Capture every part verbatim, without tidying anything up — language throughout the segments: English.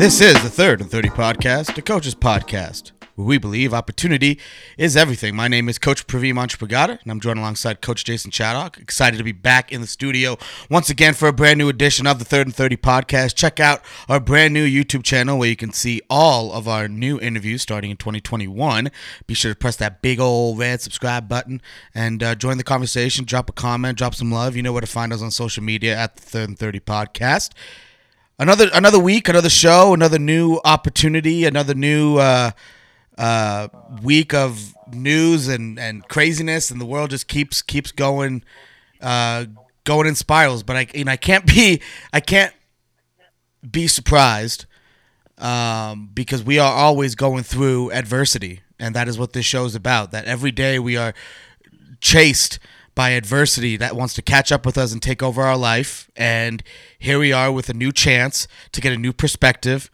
This is the Third and thirty Podcast, the Coach's Podcast, where we believe opportunity is everything. My name is Coach Praveen Mantrapragada, and I'm joined alongside Coach Jason Chaddock. Excited to be back in the studio once again for a brand new edition of the Third and thirty Podcast. Check out our brand new YouTube channel where you can see all of our new interviews starting in twenty twenty-one. Be sure to press that big old red subscribe button and uh, join the conversation. Drop a comment, drop some love. You know where to find us on social media at the Third and thirty Podcast. Another another week, another show, another new opportunity, another new uh, uh, week of news and, and craziness, and the world just keeps keeps going uh, going in spirals. But I you know I can't be I can't be surprised um, because we are always going through adversity, and that is what this show is about. That every day we are chased by adversity that wants to catch up with us and take over our life. And here we are with a new chance to get a new perspective,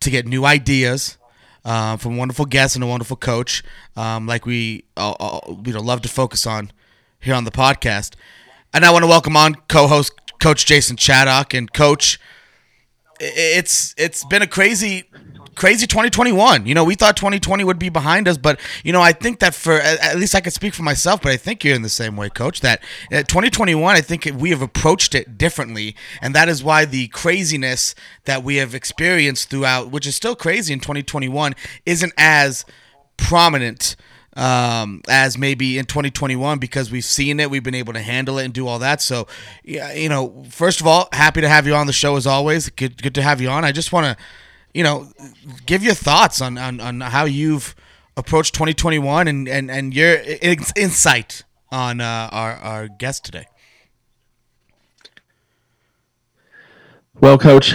to get new ideas uh, from wonderful guests and a wonderful coach, um, like we uh, uh, you know love to focus on here on the podcast. And I want to welcome on co-host Coach Jason Chaddock. And Coach, it's it's been a crazy. Crazy twenty twenty-one. You know, we thought twenty twenty would be behind us, but, you know, I think that for, at least I could speak for myself, but I think you're in the same way, Coach, that twenty twenty-one, I think we have approached it differently, and that is why the craziness that we have experienced throughout, which is still crazy in twenty twenty-one, isn't as prominent um, as maybe in twenty twenty-one, because we've seen it, we've been able to handle it and do all that. So, you know, first of all, happy to have you on the show as always. Good, good to have you on. I just want to, you know, give your thoughts on, on, on how you've approached twenty twenty-one and, and, and your in- insight on uh, our, our guest today. Well, Coach,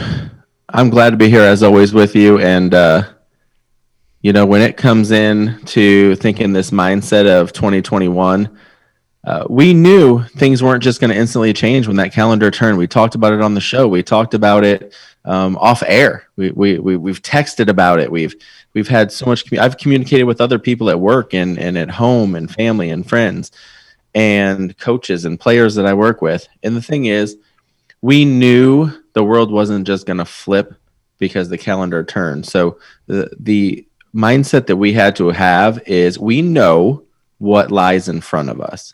I'm glad to be here as always with you. And, uh, you know, when it comes in to thinking this mindset of twenty twenty-one, uh, we knew things weren't just going to instantly change when that calendar turned. We talked about it on the show. We talked about it Um, off air. We, we, we, we've texted about it. We've, we've had so much, commu- I've communicated with other people at work and, and at home and family and friends and coaches and players that I work with. And the thing is, we knew the world wasn't just going to flip because the calendar turned. So the, the mindset that we had to have is we know what lies in front of us.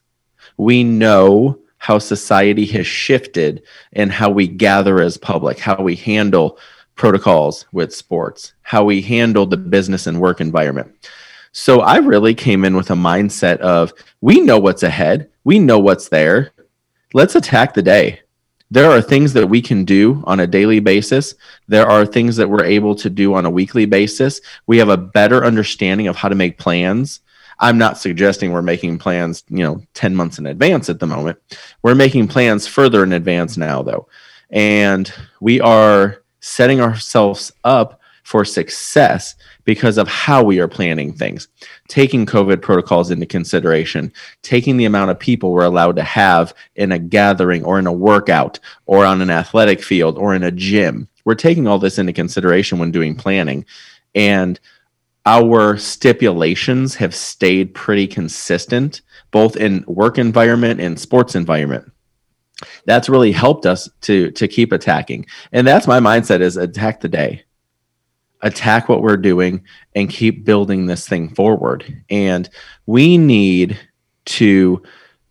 We know how society has shifted and how we gather as public, how we handle protocols with sports, how we handle the business and work environment. So I really came in with a mindset of, we know what's ahead. We know what's there. Let's attack the day. There are things that we can do on a daily basis. There are things that we're able to do on a weekly basis. We have a better understanding of how to make plans. I'm not suggesting we're making plans, you know, ten months in advance at the moment. We're making plans further in advance now, though. And we are setting ourselves up for success because of how we are planning things, taking COVID protocols into consideration, taking the amount of people we're allowed to have in a gathering or in a workout or on an athletic field or in a gym. We're taking all this into consideration when doing planning. And our stipulations have stayed pretty consistent, both in work environment and sports environment. That's really helped us to, to keep attacking. And that's my mindset, is attack the day, attack what we're doing, and keep building this thing forward. And we need to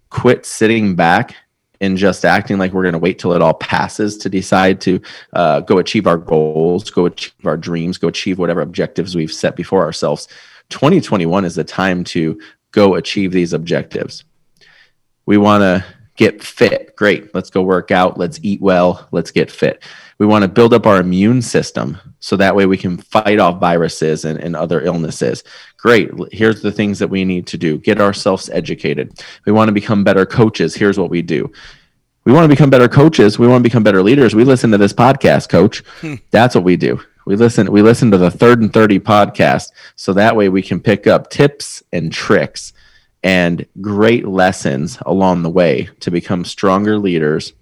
quit sitting back and just acting like we're going to wait till it all passes to decide to uh, go achieve our goals, go achieve our dreams, go achieve whatever objectives we've set before ourselves. twenty twenty-one is the time to go achieve these objectives. We want to get fit. Great. Let's go work out. Let's eat well. Let's get fit. We want to build up our immune system so that way we can fight off viruses and, and other illnesses. Great. Here's the things that we need to do. Get ourselves educated. We want to become better coaches. Here's what we do. We want to become better coaches. We want to become better leaders. We listen to this podcast, Coach. Hmm. That's what we do. We listen, we listen to the Third and thirty Podcast so that way we can pick up tips and tricks and great lessons along the way to become stronger leaders,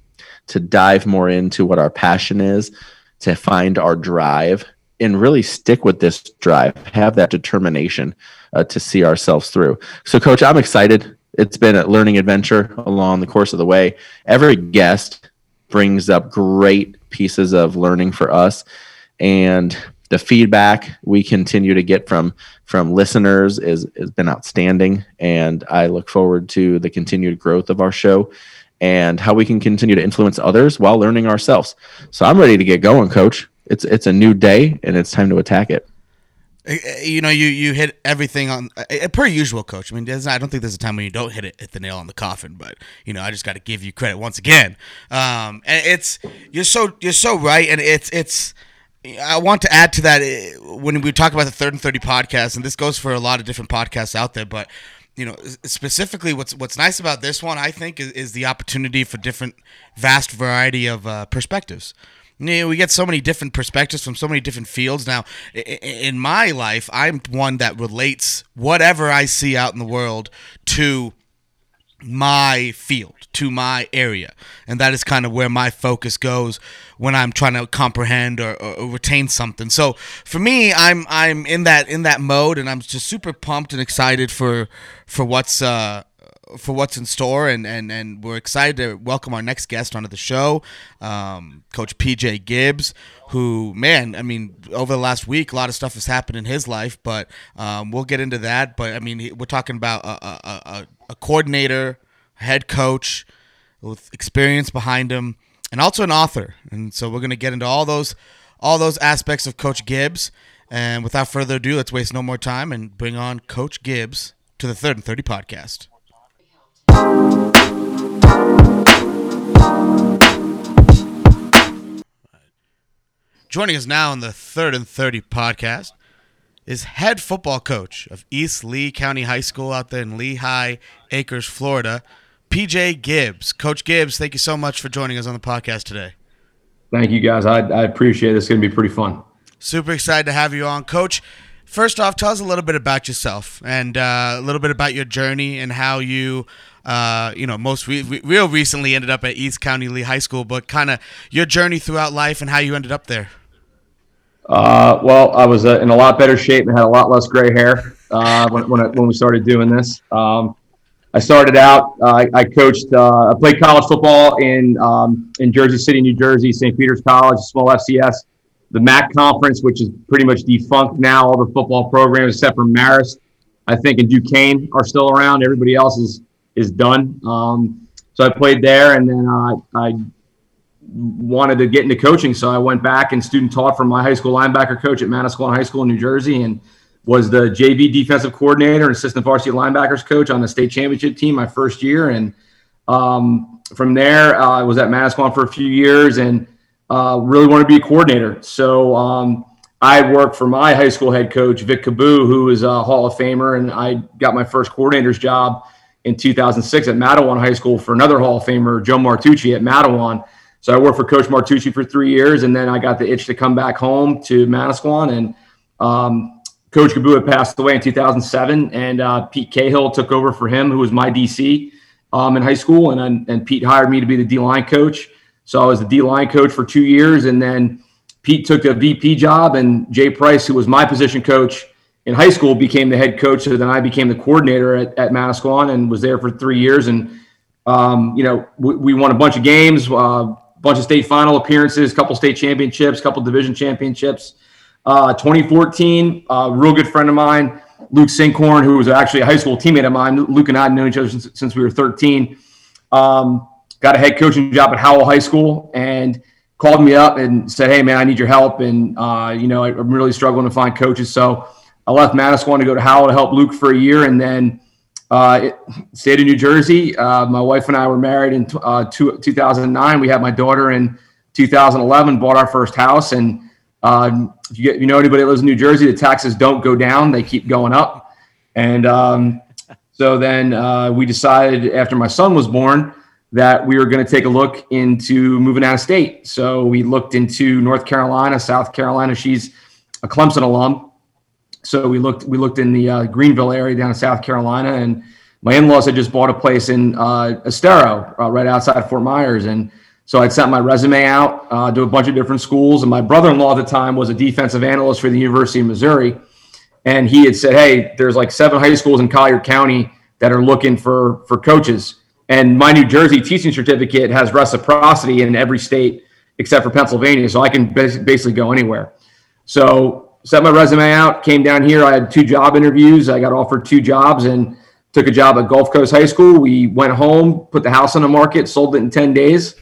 to dive more into what our passion is, to find our drive, and really stick with this drive, have that determination uh, to see ourselves through. So, Coach, I'm excited. It's been a learning adventure along the course of the way. Every guest brings up great pieces of learning for us, and the feedback we continue to get from from listeners is has been outstanding, and I look forward to the continued growth of our show and how we can continue to influence others while learning ourselves. So I'm ready to get going, Coach. It's it's a new day, and it's time to attack it. You know, you you hit everything on per usual, Coach. I mean, not, I don't think there's a time when you don't hit it, hit the nail on the coffin. But you know, I just got to give you credit once again. Um, and it's you're so you're so right, and it's it's. I want to add to that when we talk about the Third and Thirty podcast, and this goes for a lot of different podcasts out there, but you know, specifically what's what's nice about this one, I think, is, is the opportunity for different vast variety of uh, perspectives. You know, we get so many different perspectives from so many different fields. Now, in my life, I'm one that relates whatever I see out in the world to my field, to my area, and that is kind of where my focus goes when I'm trying to comprehend or, or, or retain something. So for me, I'm I'm in that in that mode, and I'm just super pumped and excited for for what's uh for what's in store, and and and we're excited to welcome our next guest onto the show, um, Coach P J. Gibbs, who, man, I mean, over the last week, a lot of stuff has happened in his life, but um, we'll get into that. But I mean, we're talking about a a, a, a coordinator, head coach with experience behind him, and also an author. And so we're going to get into all those all those aspects of Coach Gibbs. And without further ado, let's waste no more time and bring on Coach Gibbs to the Third and Thirty podcast. Joining us now on the Third and Thirty podcast is head football coach of East Lee County High School out there in Lehigh Acres, Florida, P J. Gibbs. Coach Gibbs, thank you so much for joining us on the podcast today. Thank you, guys. I, I appreciate it. It's going to be pretty fun. Super excited to have you on, Coach. First off, tell us a little bit about yourself and uh, a little bit about your journey and how you, uh, you know, most re- re- real recently ended up at East County Lee High School, but kind of your journey throughout life and how you ended up there. Uh, well, I was uh, in a lot better shape and had a lot less gray hair uh, when when, I, when we started doing this. Um, I started out. Uh, I, I coached. Uh, I played college football in um, in Jersey City, New Jersey, Saint Peter's College, small F C S. The M A C conference, which is pretty much defunct now, all the football programs except for Marist, I think, and Duquesne are still around. Everybody else is is done. Um, so I played there, and then I, I wanted to get into coaching, so I went back and student taught from my high school linebacker coach at Manasquan High School in New Jersey, and was the J V defensive coordinator and assistant varsity linebackers coach on the state championship team my first year. And um, from there, uh, I was at Manasquan for a few years, and Uh, really wanted to be a coordinator. So um, I worked for my high school head coach, Vic Cabu, who is a Hall of Famer, and I got my first coordinator's job in two thousand six at Mattawan High School for another Hall of Famer, Joe Martucci at Mattawan. So I worked for Coach Martucci for three years, and then I got the itch to come back home to Manasquan. And um, Coach Cabu had passed away in two thousand seven, and uh, Pete Cahill took over for him, who was my D C um, in high school, and and Pete hired me to be the D-line coach. So I was the D-line coach for two years, and then Pete took the V P job, and Jay Price, who was my position coach in high school, became the head coach. So then I became the coordinator at, at Manasquan and was there for three years. And, um, you know, we, we won a bunch of games, a uh, bunch of state final appearances, a couple state championships, a couple division championships. Uh, twenty fourteen, a real good friend of mine, Luke Sinkhorn, who was actually a high school teammate of mine. Luke and I had known each other since, since we were thirteen. Um, got a head coaching job at Howell High School and called me up and said, "Hey man, I need your help. And, uh, you know, I, I'm really struggling to find coaches." So I left Manasquan to go to Howell to help Luke for a year. And then, uh, it, stayed in New Jersey. Uh, my wife and I were married in uh, two, two thousand nine. We had my daughter in two thousand eleven, bought our first house. And, um, if you get, you know, anybody that lives in New Jersey, the taxes don't go down. They keep going up. And, um, so then, uh, we decided after my son was born that we were going to take a look into moving out of state. So we looked into North Carolina, South Carolina. She's a Clemson alum. So we looked we looked in the uh, Greenville area down in South Carolina. And my in-laws had just bought a place in uh, Estero, uh, right outside Fort Myers. And so I'd sent my resume out uh, to a bunch of different schools. And my brother-in-law at the time was a defensive analyst for the University of Missouri. And he had said, "Hey, there's like seven high schools in Collier County that are looking for for coaches." And my New Jersey teaching certificate has reciprocity in every state except for Pennsylvania, so I can bas- basically go anywhere. So set my resume out, came down here. I had two job interviews. I got offered two jobs and took a job at Gulf Coast High School. We went home, put the house on the market, sold it in ten days,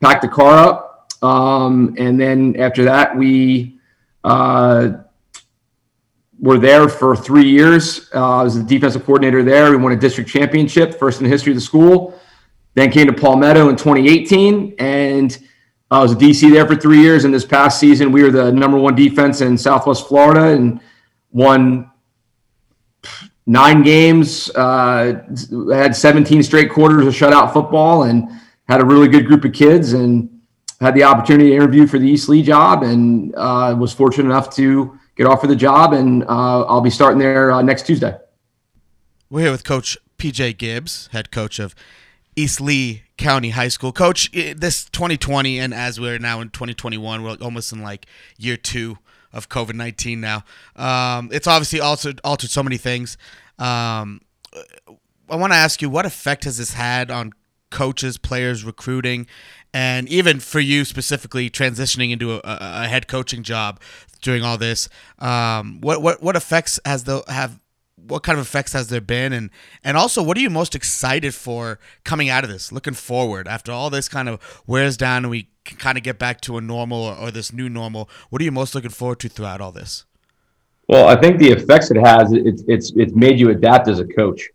packed the car up. Um, and then after that, we uh, were there for three years. Uh, I was the defensive coordinator there. We won a district championship, first in the history of the school. Then came to Palmetto in twenty eighteen, and I was a D C there for three years. And this past season, we were the number one defense in Southwest Florida and won nine games, uh, had seventeen straight quarters of shutout football, and had a really good group of kids, and had the opportunity to interview for the East Lee job, and uh, was fortunate enough to get offered the job, and uh, I'll be starting there uh, next Tuesday. We're here with Coach P J. Gibbs, head coach of East Lee County High School. Coach, this twenty twenty, and as we're now in twenty twenty-one, we're almost in like year two of COVID nineteen now. Um, it's obviously also altered so many things. Um, I want to ask you, what effect has this had on coaches, players, recruiting, and even for you specifically transitioning into a, a head coaching job during all this? Um, what, what, what effects has the, have, what kind of effects has there been? And, and also, what are you most excited for coming out of this, looking forward after all this kind of wears down and we can kind of get back to a normal or, or this new normal? What are you most looking forward to throughout all this? Well, I think the effects it has, it's, it's, it's made you adapt as a coach,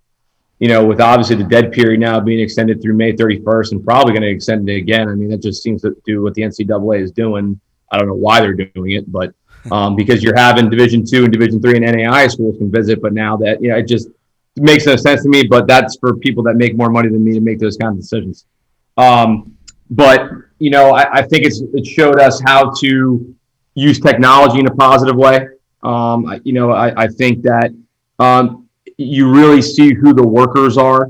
you know, with obviously the dead period now being extended through May thirty-first and probably going to extend it again. I mean, that just seems to do what the N C double A is doing. I don't know why they're doing it, but Um, because you're having Division two and Division three and N A I A schools can visit, but now that, you know, it just makes no sense to me, but that's for people that make more money than me to make those kind of decisions. Um, but, you know, I, I think it's it showed us how to use technology in a positive way. Um, I, you know, I, I think that um, you really see who the workers are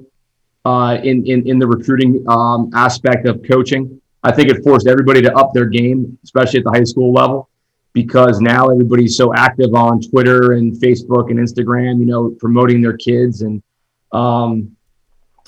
uh, in, in, in the recruiting um, aspect of coaching. I think it forced everybody to up their game, especially at the high school level, because now everybody's so active on Twitter and Facebook and Instagram, you know, promoting their kids. And, um,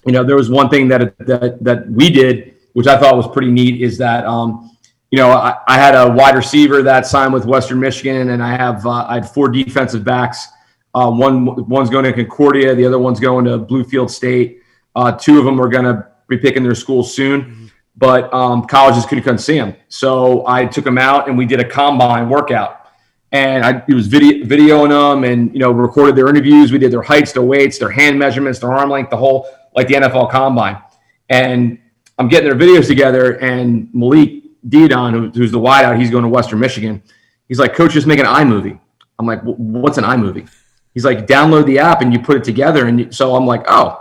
you know, there was one thing that, that, that we did, which I thought was pretty neat, is that, um, you know, I, I had a wide receiver that signed with Western Michigan, and I have, uh, I had four defensive backs. Uh, one, one's going to Concordia. The other one's going to Bluefield State. Uh, two of them are going to be picking their school soon. Mm-hmm. But um, colleges could, couldn't see him. So I took him out, and we did a combine workout. And I it was video, videoing them, and, you know, recorded their interviews. We did their heights, their weights, their hand measurements, their arm length, the whole, like the N F L combine. And I'm getting their videos together, and Malik Didon, who, who's the wideout, he's going to Western Michigan. He's like, Coach, just make an iMovie. I'm like, what's an iMovie? He's like, download the app, and you put it together. And you, so I'm like, oh.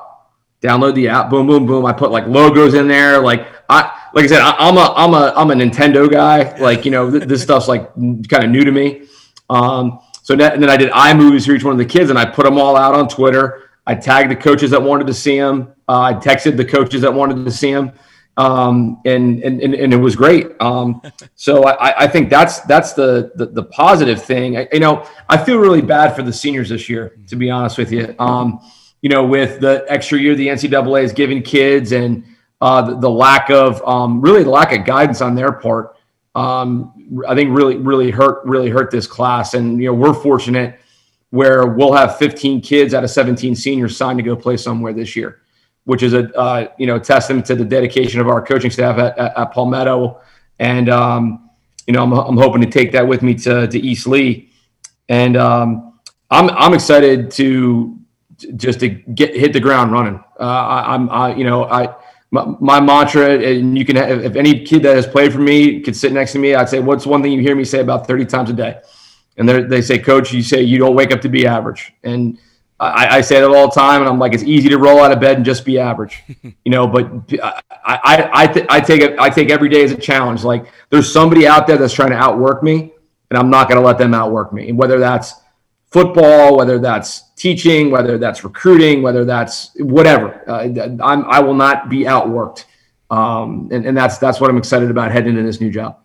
Download the app, boom, boom, boom. I put like logos in there. Like I, like I said, I, I'm a, I'm a, I'm a Nintendo guy. Like, you know, th- this stuff's like kind of new to me. Um, so that, and then I did iMovies for each one of the kids, and I put them all out on Twitter. I tagged the coaches that wanted to see them. Uh, I texted the coaches that wanted to see them, um, and, and and and it was great. Um, so I, I think that's that's the the, the positive thing. I, you know, I feel really bad for the seniors this year, to be honest with you. Um, You know, with the extra year the N C double A has given kids, and uh, the, the lack of um, really the lack of guidance on their part, um, I think really, really hurt, really hurt this class. And, you know, we're fortunate where we'll have fifteen kids out of seventeen seniors signed to go play somewhere this year, which is a, uh, you know, testament to the dedication of our coaching staff at, at, at Palmetto. And, um, you know, I'm, I'm hoping to take that with me to, to East Lee. And um, I'm, I'm excited to, just to get hit the ground running. Uh, I, I'm, I, you know, I, my, my mantra, and you can, if any kid that has played for me could sit next to me, I'd say, what's one thing you hear me say about thirty times a day? And they say, Coach, you say you don't wake up to be average. And I, I say that all the time. And I'm like, it's easy to roll out of bed and just be average, you know, but I, I, I, th- I take it, I take every day as a challenge. Like, there's somebody out there that's trying to outwork me, and I'm not going to let them outwork me. And whether that's football, whether that's teaching, whether that's recruiting, whether that's whatever, uh, I'm, I will not be outworked. Um, and, and that's, that's what I'm excited about heading into this new job.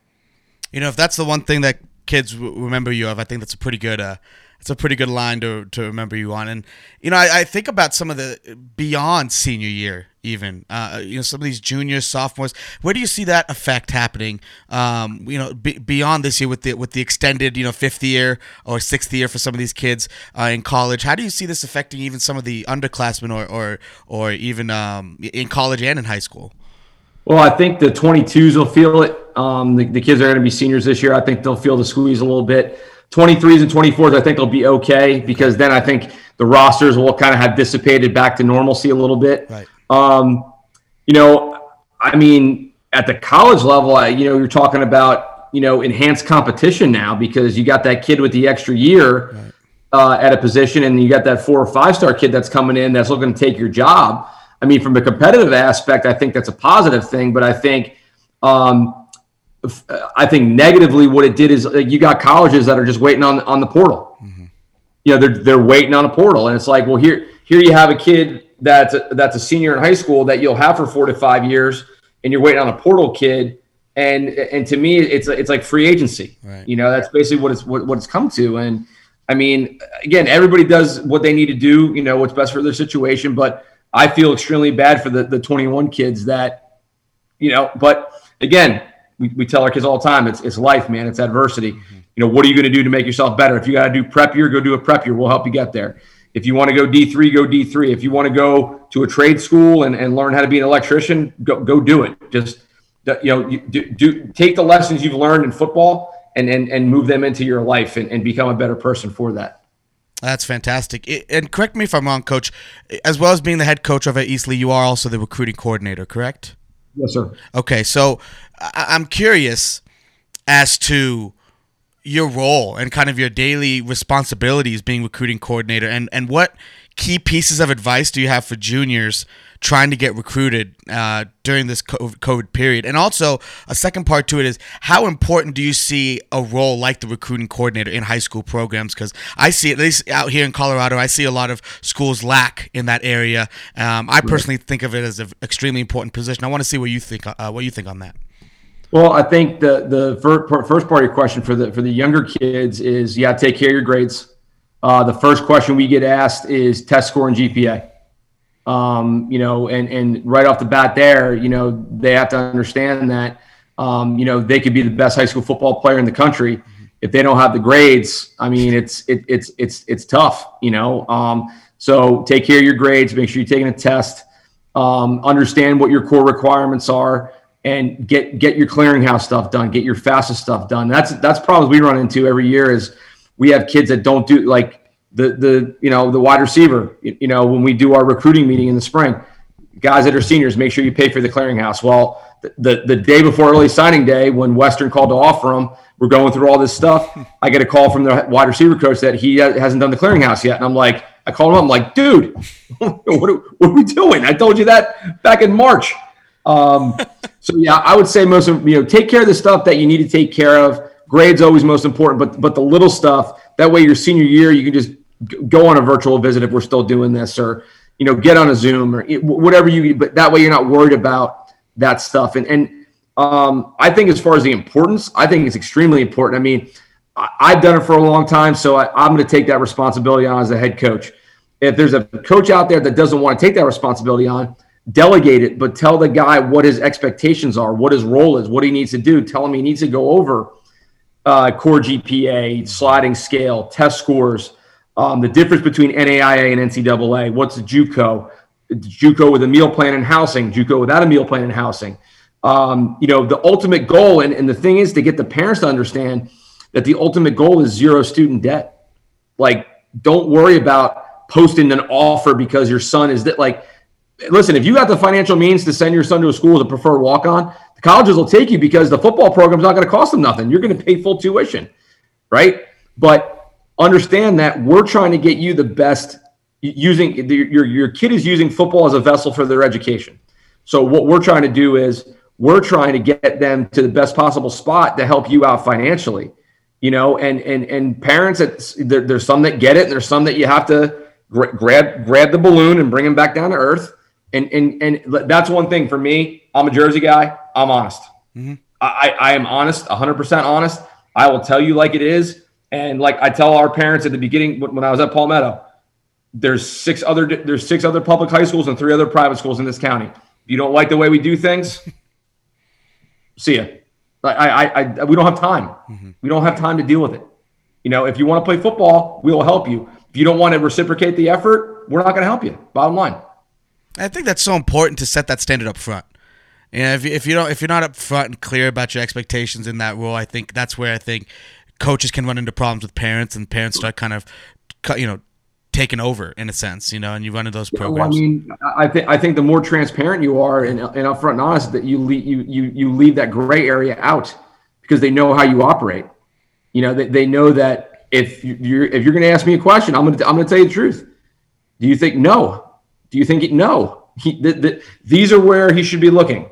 You know, if that's the one thing that kids remember you of, I think that's a pretty good, uh, It's a pretty good line to, to remember you on. And, you know, I, I think about some of the beyond senior year even, uh, you know, some of these juniors, sophomores. Where do you see that effect happening, um, you know, b- beyond this year with the with the extended, you know, fifth year or sixth year for some of these kids uh, in college? How do you see this affecting even some of the underclassmen or or, or even um, in college and in high school? Well, I think the twenty-twos will feel it. Um, the, the kids are going to be seniors this year. I think they'll feel the squeeze a little bit. twenty-threes and twenty-fours, I think they'll be okay, because then I think the rosters will kind of have dissipated back to normalcy a little bit. Right. Um, you know, I mean, at the college level, I, you know, you're talking about, you know, enhanced competition now, because you got that kid with the extra year right. uh, at a position, and you got that four or five-star kid that's coming in that's looking to take your job. I mean, from a competitive aspect, I think that's a positive thing, but I think um, – I think negatively what it did is you got colleges that are just waiting on on the portal. Mm-hmm. You know, they're they're waiting on a portal, and it's like, well, here here you have a kid that's a, that's a senior in high school that you'll have for four to five years, and you're waiting on a portal kid. And and to me, it's it's like free agency. Right. You know, that's basically what it's what, what it's come to. And I mean, again, everybody does what they need to do. You know, what's best for their situation. But I feel extremely bad for the the twenty-one kids that, you know. But again. We, we tell our kids all the time, it's it's life, man. It's adversity. Mm-hmm. You know, what are you going to do to make yourself better? If you got to do prep year, go do a prep year. We'll help you get there. If you want to go D three, go D three. If you want to go to a trade school and, and learn how to be an electrician, go go do it. Just, you know, you do, do take the lessons you've learned in football and and, and move them into your life and, and become a better person for that. That's fantastic. It, and correct me if I'm wrong, Coach. As well as being the head coach of at East Lee, you are also the recruiting coordinator, correct? Yes, sir. Okay, so I'm curious as to your role and kind of your daily responsibilities being recruiting coordinator, and, and what key pieces of advice do you have for juniors trying to get recruited uh, during this COVID period? And also, a second part to it is, how important do you see a role like the recruiting coordinator in high school programs? Because I see, at least out here in Colorado, I see a lot of schools lack in that area. Um, I personally think of it as an extremely important position. I want to see what you think. Uh, what you think on that? Well, I think the the first part of your question for the for the younger kids is, yeah, take care of your grades. Uh, the first question we get asked is test score and G P A. Um, you know, and, and right off the bat there, you know, they have to understand that, um, you know, they could be the best high school football player in the country. If they don't have the grades, I mean, it's, it, it's, it's, it's tough, you know? Um, so take care of your grades, make sure you're taking a test, um, understand what your core requirements are, and get, get your clearinghouse stuff done, get your FAFSA stuff done. That's, that's problems we run into every year is we have kids that don't do like, The, the you know, the wide receiver, you know, when we do our recruiting meeting in the spring, guys that are seniors, make sure you pay for the clearinghouse. Well, the, the day before early signing day, when Western called to offer them, we're going through all this stuff. I get a call from the wide receiver coach that he hasn't done the clearinghouse yet. And I'm like, I called him up, I'm like, dude, what are, what are we doing? I told you that back in March. Um, so, yeah, I would say most of, you know, take care of the stuff that you need to take care of. Grades always most important, but but the little stuff, that way your senior year, you can just go on a virtual visit if we're still doing this, or, you know, get on a Zoom or whatever you, but that way you're not worried about that stuff. And, and um, I think as far as the importance, I think it's extremely important. I mean, I, I've done it for a long time, so I, I'm going to take that responsibility on as a head coach. If there's a coach out there that doesn't want to take that responsibility on, delegate it, but tell the guy what his expectations are, what his role is, what he needs to do. Tell him he needs to go over uh, core G P A, sliding scale, test scores, Um, the difference between N A I A and N C double A, what's a JUCO, JUCO with a meal plan and housing, JUCO without a meal plan and housing. Um, you know, the ultimate goal, and, and the thing is to get the parents to understand that the ultimate goal is zero student debt. Like, don't worry about posting an offer because your son is that, like, listen, if you got the financial means to send your son to a school as a preferred walk-on, the colleges will take you because the football program's not going to cost them nothing. You're going to pay full tuition, right? But understand that we're trying to get you the best using the, your, your kid is using football as a vessel for their education. So what we're trying to do is we're trying to get them to the best possible spot to help you out financially, you know, and, and, and parents, it's, there, there's some that get it. And there's some that you have to gra- grab, grab the balloon and bring them back down to earth. And, and, and that's one thing for me. I'm a Jersey guy. I'm honest. Mm-hmm. I, I am honest, one hundred percent honest. I will tell you like it is. And like I tell our parents at the beginning, when I was at Palmetto, there's six other there's six other public high schools and three other private schools in this county. If you don't like the way we do things, see ya. I, I, I, we don't have time. Mm-hmm. We don't have time to deal with it. You know, if you want to play football, we will help you. If you don't want to reciprocate the effort, we're not going to help you. Bottom line. I think that's so important to set that standard up front. And you know, if if you don't if you're not up front and clear about your expectations in that role, I think that's where I think coaches can run into problems with parents, and parents start kind of, you know, taking over in a sense, you know, and you run into those programs. You know, I mean, I think I think the more transparent you are and, and upfront and honest, that you leave you you you leave that gray area out, because they know how you operate. You know, they they know that if you're if you're going to ask me a question, I'm going to I'm going to tell you the truth. Do you think no? Do you think it, no? He, the, the, these are where he should be looking.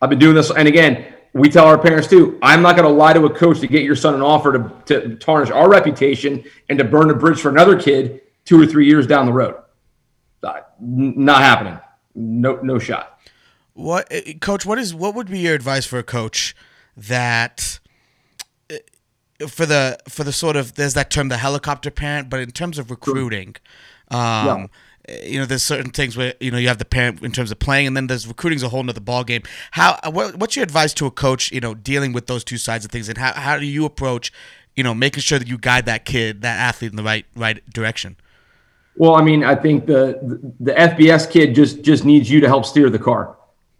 I've been doing this, and again, we tell our parents too. I'm not going to lie to a coach to get your son an offer to to tarnish our reputation and to burn a bridge for another kid two or three years down the road. Not happening. No, no shot. What, coach? What is? What would be your advice for a coach that, for the for the sort of, there's that term, the helicopter parent, but in terms of recruiting, um, yeah. you know, there's certain things where you know you have the parent in terms of playing, and then there's recruiting's a whole nother ball game. How? What, what's your advice to a coach? You know, dealing with those two sides of things, and how how do you approach, you know, making sure that you guide that kid, that athlete, in the right right direction? Well, I mean, I think the the F B S kid just just needs you to help steer the car.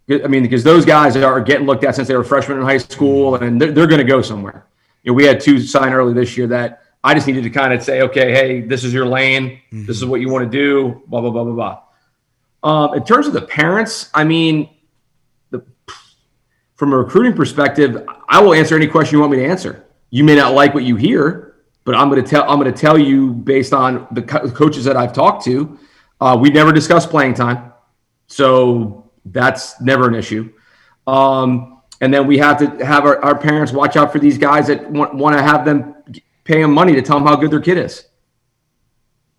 I mean, because those guys are getting looked at since they were freshmen in high school, and they're, they're going to go somewhere. You know, we had two sign early this year that I just needed to kind of say, okay, hey, this is your lane. Mm-hmm. This is what you want to do, blah, blah, blah, blah, blah. Um, in terms of the parents, I mean, the from a recruiting perspective, I will answer any question you want me to answer. You may not like what you hear, but I'm going to tell I'm going to tell you based on the co- coaches that I've talked to. Uh, we never discuss playing time, so that's never an issue. Um, and then we have to have our, our parents watch out for these guys that want, want to have them pay them money to tell them how good their kid is.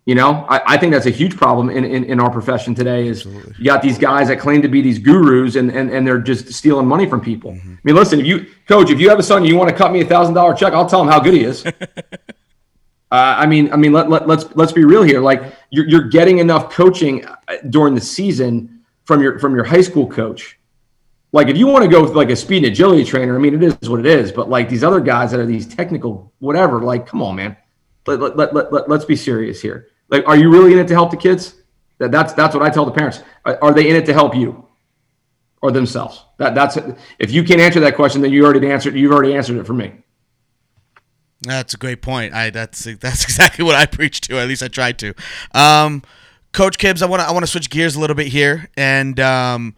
You know, I, I think that's a huge problem in, in, in our profession today. Is Absolutely. You got these guys that claim to be these gurus, and and, and they're just stealing money from people. Mm-hmm. I mean, listen, if you coach, if you have a son, and you want to cut me a thousand dollar check, I'll tell him how good he is. uh, I mean, I mean, let, let let's let's be real here. Like you're you're getting enough coaching during the season from your from your high school coach. Like if you want to go with like a speed and agility trainer, I mean, it is what it is. But like these other guys that are these technical whatever, like come on, man. Let let let, let, let let's be serious here. Like, are you really in it to help the kids? That, that's that's what I tell the parents. Are, are they in it to help you or themselves? That that's if you can't answer that question, then you already answered. You've already answered it for me. That's a great point. I that's that's exactly what I preach to. At least I tried to. Um, Coach Gibbs, I want to I want to switch gears a little bit here, and um,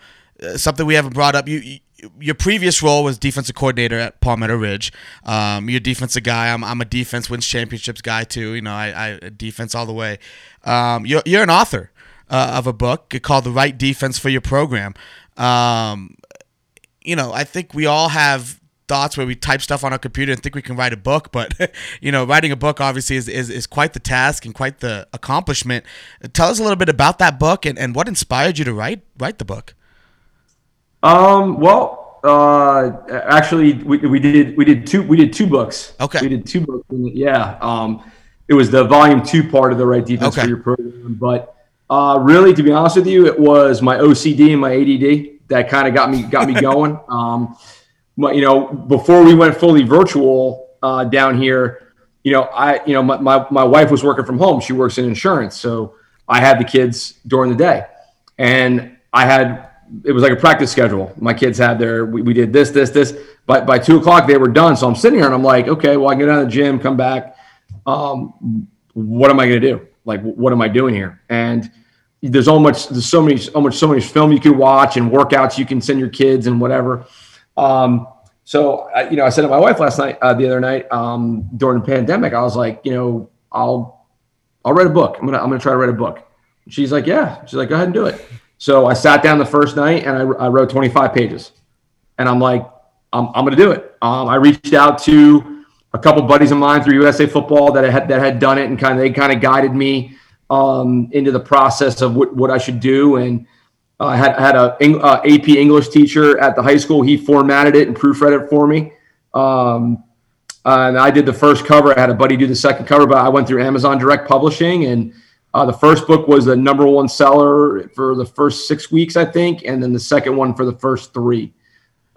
something we haven't brought up. You. you Your previous role was defensive coordinator at Palmetto Ridge. Um, you're a defensive guy. I'm, I'm a defense wins championships guy too. You know, I, I defense all the way. Um, you're, you're an author uh, of a book called "The Right Defense for Your Program." Um, you know, I think we all have thoughts where we type stuff on our computer and think we can write a book, but you know, writing a book obviously is, is, is quite the task and quite the accomplishment. Tell us a little bit about that book and, and what inspired you to write write the book. Um, well, uh, actually we, we did, we did two, we did two books. Okay. We did two books. Yeah. Um, it was the volume two part of the Right Defense okay. for Your Program. But, uh, really, to be honest with you, it was my O C D and my A D D that kind of got me, got me going. Um, but, you know, before we went fully virtual, uh, down here, you know, I, you know, my, my, my wife was working from home. She works in insurance. So I had the kids during the day, and I had, it was like a practice schedule. My kids had their, we, we did this, this, this, but by two o'clock they were done. So I'm sitting here and I'm like, okay, well I can go down to the gym, come back. Um, what am I going to do? Like, what am I doing here? And there's so much, there's so many, so much, so much film you can watch and workouts you can send your kids and whatever. Um, so I, you know, I said to my wife last night, uh, the other night, um, during the pandemic, I was like, you know, I'll, I'll write a book. I'm going to, I'm going to try to write a book. She's like, yeah. She's like, go ahead and do it. So I sat down the first night and I, I wrote twenty-five pages, and I'm like, I'm, I'm going to do it. Um, I reached out to a couple buddies of mine through U S A Football that had, that had done it, and kind of, they kind of guided me um, into the process of what, what I should do. And uh, I had, I had a uh, A P English teacher at the high school. He formatted it and proofread it for me. Um, Uh, and I did the first cover. I had a buddy do the second cover, but I went through Amazon Direct Publishing. And uh, the first book was the number one seller for the first six weeks, I think. And then the second one for the first three.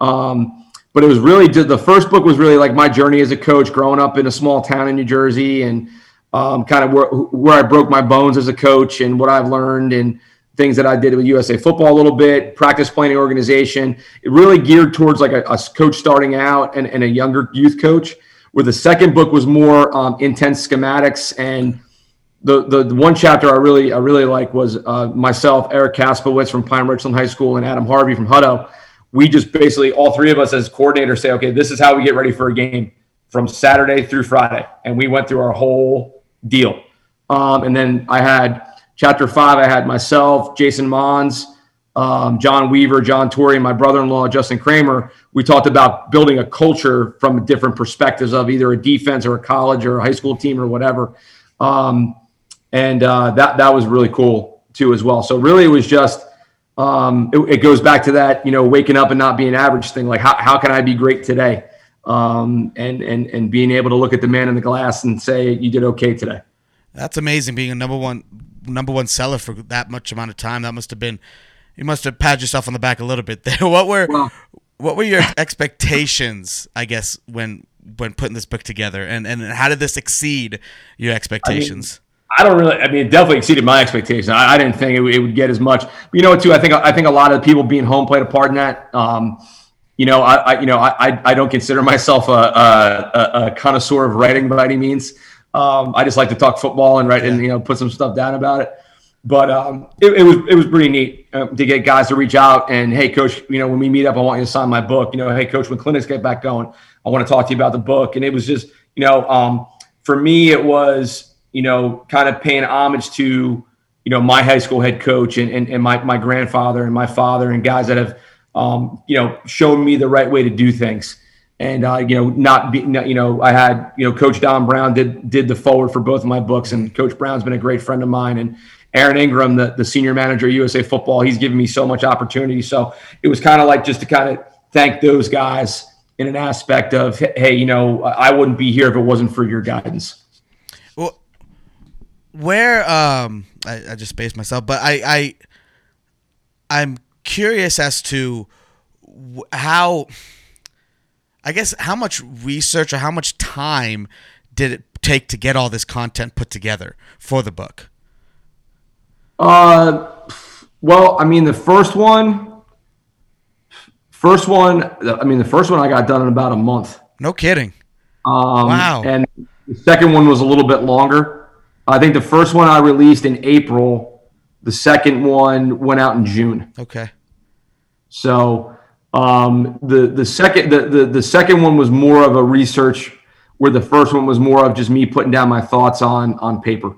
Um, but it was really, the first book was really like my journey as a coach growing up in a small town in New Jersey, and um, kind of where, where I broke my bones as a coach and what I've learned and things that I did with U S A Football a little bit, practice planning organization. It really geared towards like a, a coach starting out and, and a younger youth coach. Where the second book was more um, intense schematics, and the, the the one chapter I really I really like was uh, myself, Eric Kaspowitz from Pine Richland High School, and Adam Harvey from Hutto. We just basically all three of us as coordinators say, okay, this is how we get ready for a game from Saturday through Friday, and we went through our whole deal. Um, and then I had chapter five. I had myself, Jason Mons, Um, John Weaver, John Torrey, and my brother-in-law, Justin Kramer. We talked about building a culture from different perspectives of either a defense or a college or a high school team or whatever. Um, and uh, that that was really cool too as well. So really it was just, um, it, it goes back to that, you know, waking up and not being average thing. Like how, how can I be great today? Um, and, and, and being able to look at the man in the glass and say, you did okay today. That's amazing. Being a number one, number one seller for that much amount of time, that must've been, you must have patted yourself on the back a little bit there. What were well, what were your expectations, I guess, when when putting this book together? And and how did this exceed your expectations? I, mean, I don't really – I mean, it definitely exceeded my expectations. I, I didn't think it, it would get as much. But you know what, too, I think I think a lot of the people being home played a part in that. Um, you know, I, I you know I I don't consider myself a, a, a connoisseur of writing by any means. Um, I just like to talk football and write and, you know, put some stuff down about it. But um, it, it was it was pretty neat um, to get guys to reach out and, hey, coach, you know, when we meet up, I want you to sign my book. You know, hey, coach, when clinics get back going, I want to talk to you about the book. And it was just, you know, um, for me, it was, you know, kind of paying homage to, you know, my high school head coach and and, and my, my grandfather and my father and guys that have, um, you know, shown me the right way to do things. And, uh, you know, not, be, not, you know, I had, you know, Coach Don Brown did did the forward for both of my books. And Coach Brown's been a great friend of mine. And Aaron Ingram, the, the senior manager of U S A Football, he's given me so much opportunity. So it was kind of like just to kind of thank those guys in an aspect of, hey, you know, I wouldn't be here if it wasn't for your guidance. Well, where um, I, I just spaced myself, but I, I I'm curious as to how, I guess, how much research or how much time did it take to get all this content put together for the book? Uh, well, I mean, the first one, first one, I mean, the first one I got done in about a month. No kidding. Um, wow. And the second one was a little bit longer. I think the first one I released in April, the second one went out in June. Okay. So, um, the, the second, the, the, the second one was more of a research, where the first one was more of just me putting down my thoughts on, on paper.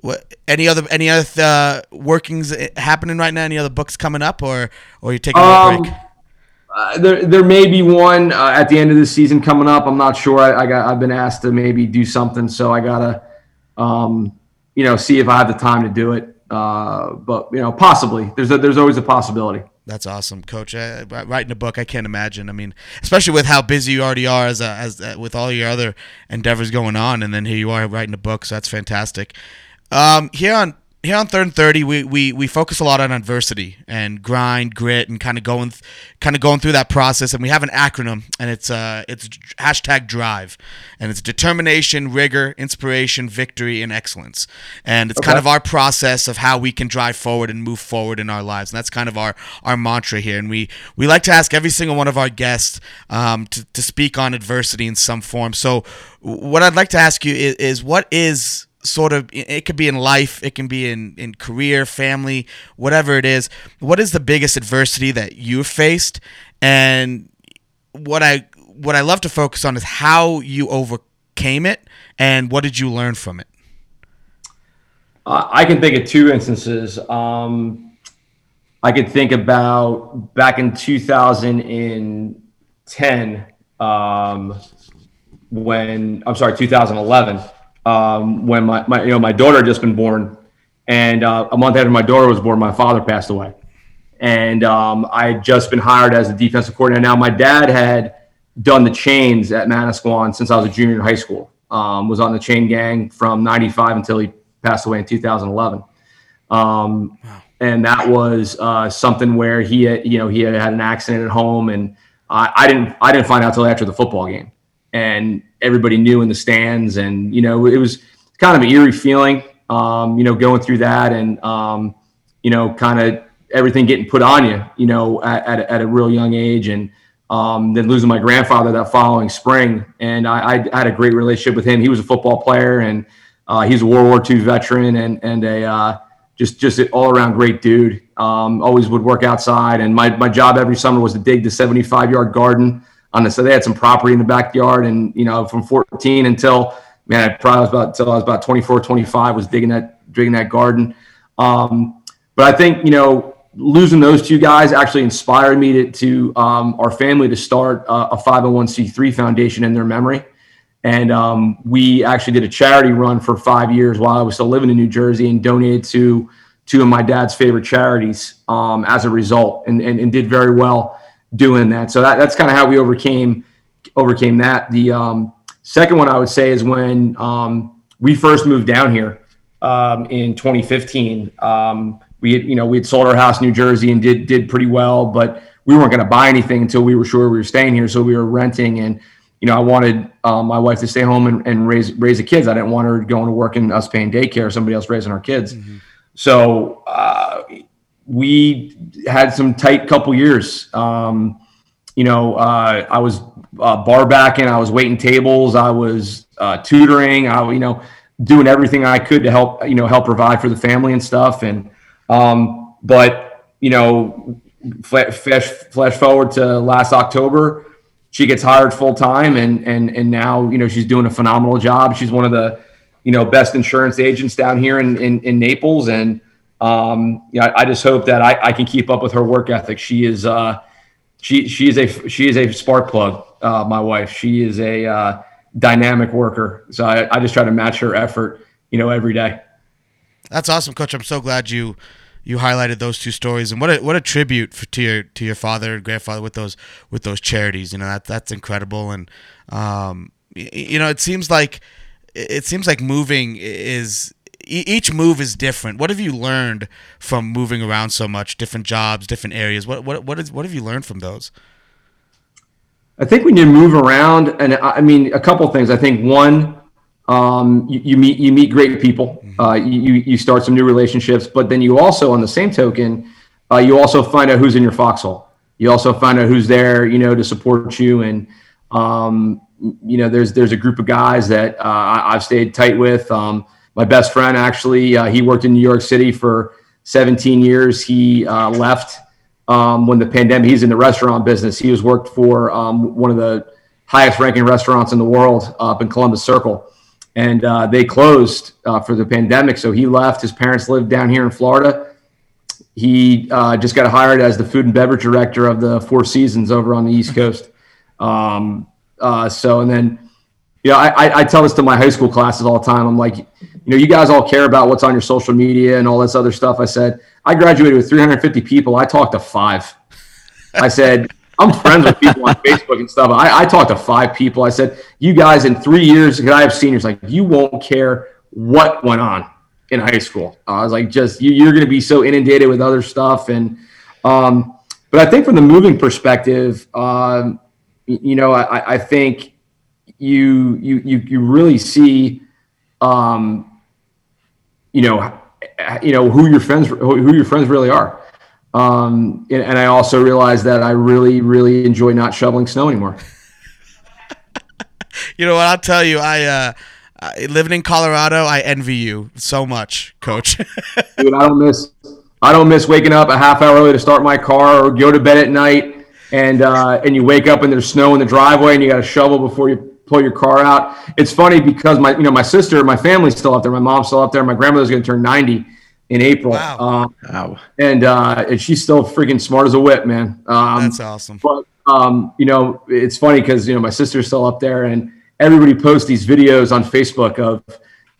What, any other any other uh, workings happening right now? Any other books coming up, or or you taking a um, break? Uh, there there may be one uh, at the end of this season coming up. I'm not sure. I, I got I've been asked to maybe do something, so I gotta um, you know see if I have the time to do it. Uh, but you know, possibly there's a, there's always a possibility. That's awesome, Coach. I, writing a book, I can't imagine. I mean, especially with how busy you already are, as a, as a, with all your other endeavors going on, and then here you are writing a book. So that's fantastic. Um, here on here on Third and Thirty, we, we, we focus a lot on adversity and grind, grit, and kind of going th- kind of going through that process. And we have an acronym, and it's uh it's hashtag Drive, and it's determination, rigor, inspiration, victory, and excellence. And it's okay. Kind of our process of how we can drive forward and move forward in our lives. And that's kind of our, our mantra here. And we, we like to ask every single one of our guests um to, to speak on adversity in some form. So what I'd like to ask you is, is what is sort of, it could be in life, it can be in, in career, family, whatever it is. What is the biggest adversity that you've faced? And what I what I love to focus on is how you overcame it and what did you learn from it? Uh, I can think of two instances. Um, I could think about back in two thousand ten, um, when, I'm sorry, two thousand eleven, Um, when my, my, you know, my daughter had just been born, and uh, a month after my daughter was born, my father passed away. And um, I had just been hired as a defensive coordinator. Now my dad had done the chains at Manasquan since I was a junior in high school. Um, was on the chain gang from ninety-five until he passed away in two thousand eleven. Um, and that was uh, something where he had, you know, he had had an accident at home, and I, I didn't I didn't find out till after the football game, and everybody knew in the stands, and you know it was kind of an eerie feeling, um, you know, going through that, and um, you know, kind of everything getting put on you, you know, at at, at a real young age, and. Um, then losing my grandfather that following spring. And I, I, I had a great relationship with him. He was a football player, and uh, he's a World War Two veteran, and, and a uh, just just an all-around great dude. Um, always would work outside. And my, my job every summer was to dig the seventy-five-yard garden. On the, so they had some property in the backyard. And, you know, from fourteen until, man, I probably was about, until I was about twenty-four, twenty-five, was digging that, digging that garden. Um, but I think, you know, losing those two guys actually inspired me to, to um, our family to start uh, a five oh one c three foundation in their memory. And um, we actually did a charity run for five years while I was still living in New Jersey, and donated to two of my dad's favorite charities um, as a result, and, and, and did very well doing that. So that, that's kind of how we overcame, overcame that. The um, second one I would say is when um, we first moved down here um, in twenty fifteen, um, We had, you know, we had sold our house in New Jersey and did did pretty well, but we weren't going to buy anything until we were sure we were staying here. So we were renting, and you know, I wanted um, my wife to stay home and, and raise raise the kids. I didn't want her going to work and us paying daycare, or somebody else raising our kids. Mm-hmm. So uh, we had some tight couple years. Um, you know, uh, I was uh, bar backing, I was waiting tables, I was uh, tutoring, I you know, doing everything I could to help you know help provide for the family and stuff, and. Um, but, you know, flash, flash forward to last October, she gets hired full time, and, and, and now, you know, she's doing a phenomenal job. She's one of the, you know, best insurance agents down here in, in, in Naples. And, um, you know, I just hope that I, I can keep up with her work ethic. She is, uh, she, she is a, she is a spark plug. Uh, my wife, she is a, uh, dynamic worker. So I, I just try to match her effort, you know, every day. That's awesome, Coach. I'm so glad you, you highlighted those two stories, and what a what a tribute for, to your to your father and grandfather with those with those charities. You know, that that's incredible, and um, you know, it seems like it seems like moving is each move is different. What have you learned from moving around so much, different jobs, different areas? What what what is what have you learned from those? I think when you move around, and I mean, a couple of things. I think one. Um, you, you meet you meet great people. Uh, you you start some new relationships, but then you also, on the same token, uh, you also find out who's in your foxhole. You also find out who's there, you know, to support you. And um, you know, there's there's a group of guys that uh, I've stayed tight with. Um, my best friend actually, uh, he worked in New York City for seventeen years. He uh, left um, when the pandemic. He's in the restaurant business. He was worked for um, one of the highest ranking restaurants in the world up in Columbus Circle. And uh, they closed uh, for the pandemic. So he left. His parents lived down here in Florida. He uh, just got hired as the food and beverage director of the Four Seasons over on the East Coast. Um, uh, so, and then, you know, I, I tell this to my high school classes all the time. I'm like, you know, you guys all care about what's on your social media and all this other stuff. I said, I graduated with three hundred fifty people. I talked to five. I said, I'm friends with people on Facebook and stuff. I, I talked to five people. I said, you guys in three years, because I have seniors, like, you won't care what went on in high school. Uh, I was like, just, you, you're going to be so inundated with other stuff. And, um, but I think from the moving perspective, um, you know, I, I think you, you, you, you really see, um, you know, you know, who your friends, who your friends really are. Um, and, and I also realized that I really, really enjoy not shoveling snow anymore. You know what? I'll tell you, I, uh, I, living in Colorado, I envy you so much, Coach. Dude, I don't miss, I don't miss waking up a half hour early to start my car or go to bed at night. And, uh, and you wake up and there's snow in the driveway and you got to shovel before you pull your car out. It's funny because my, you know, my sister, my family's still up there. My mom's still up there. My grandmother's going to turn ninety. In April. Wow. Um, wow. And, uh, and she's still freaking smart as a whip, man. Um, That's awesome. But, um, you know, it's funny because, you know, my sister's still up there and everybody posts these videos on Facebook of,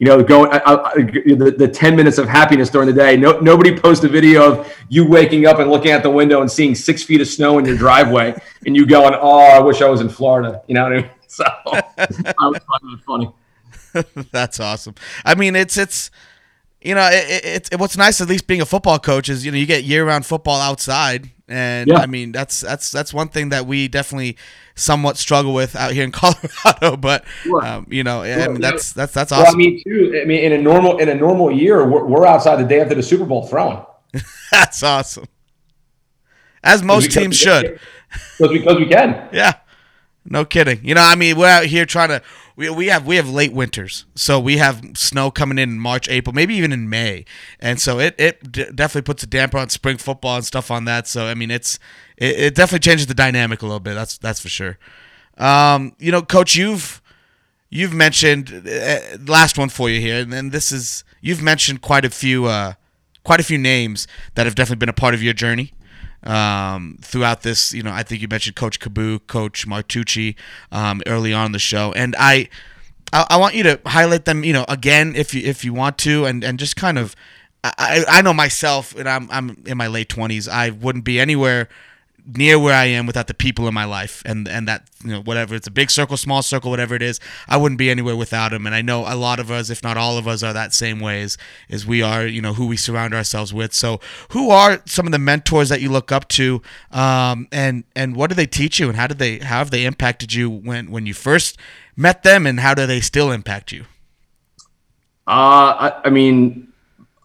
you know, going I, I, the, the ten minutes of happiness during the day. No, nobody posts a video of you waking up and looking out the window and seeing six feet of snow in your driveway and you going, oh, I wish I was in Florida. You know what I mean? So I was finding it funny. That's awesome. I mean, it's, it's, you know, it, it, it, what's nice, at least being a football coach, is, you know, you get year round football outside. And yeah. I mean, that's, that's, that's one thing that we definitely somewhat struggle with out here in Colorado, but sure. um, you know, sure. I mean, that's, that's, that's awesome. Well, I mean, too, I mean, in a normal, in a normal year, we're, we're outside the day after the Super Bowl throwing. That's awesome. As most teams should. Because because we can. Yeah. No kidding. You know, I mean, we're out here trying to, we we have we have late winters, so we have snow coming in in March, April, maybe even in May, and so it it d- definitely puts a damper on spring football and stuff on that. So I mean, it's it, it definitely changes the dynamic a little bit. That's that's for sure. Um, you know, Coach, you've you've mentioned uh, last one for you here, and then this is you've mentioned quite a few uh, quite a few names that have definitely been a part of your journey. Um, throughout this, you know, I think you mentioned Coach Cabu, Coach Martucci, um, early on in the show. And I, I, I want you to highlight them, you know, again, if you, if you want to, and, and just kind of, I, I know myself, and I'm, I'm in my late twenties. I wouldn't be anywhere near where I am without the people in my life, and, and that, you know, whatever, it's a big circle, small circle, whatever it is, I wouldn't be anywhere without them. And I know a lot of us, if not all of us, are that same way as, as we are, you know, who we surround ourselves with. So who are some of the mentors that you look up to, um, and, and what do they teach you, and how did they, how have they impacted you when, when you first met them, and how do they still impact you? Uh, I, I mean,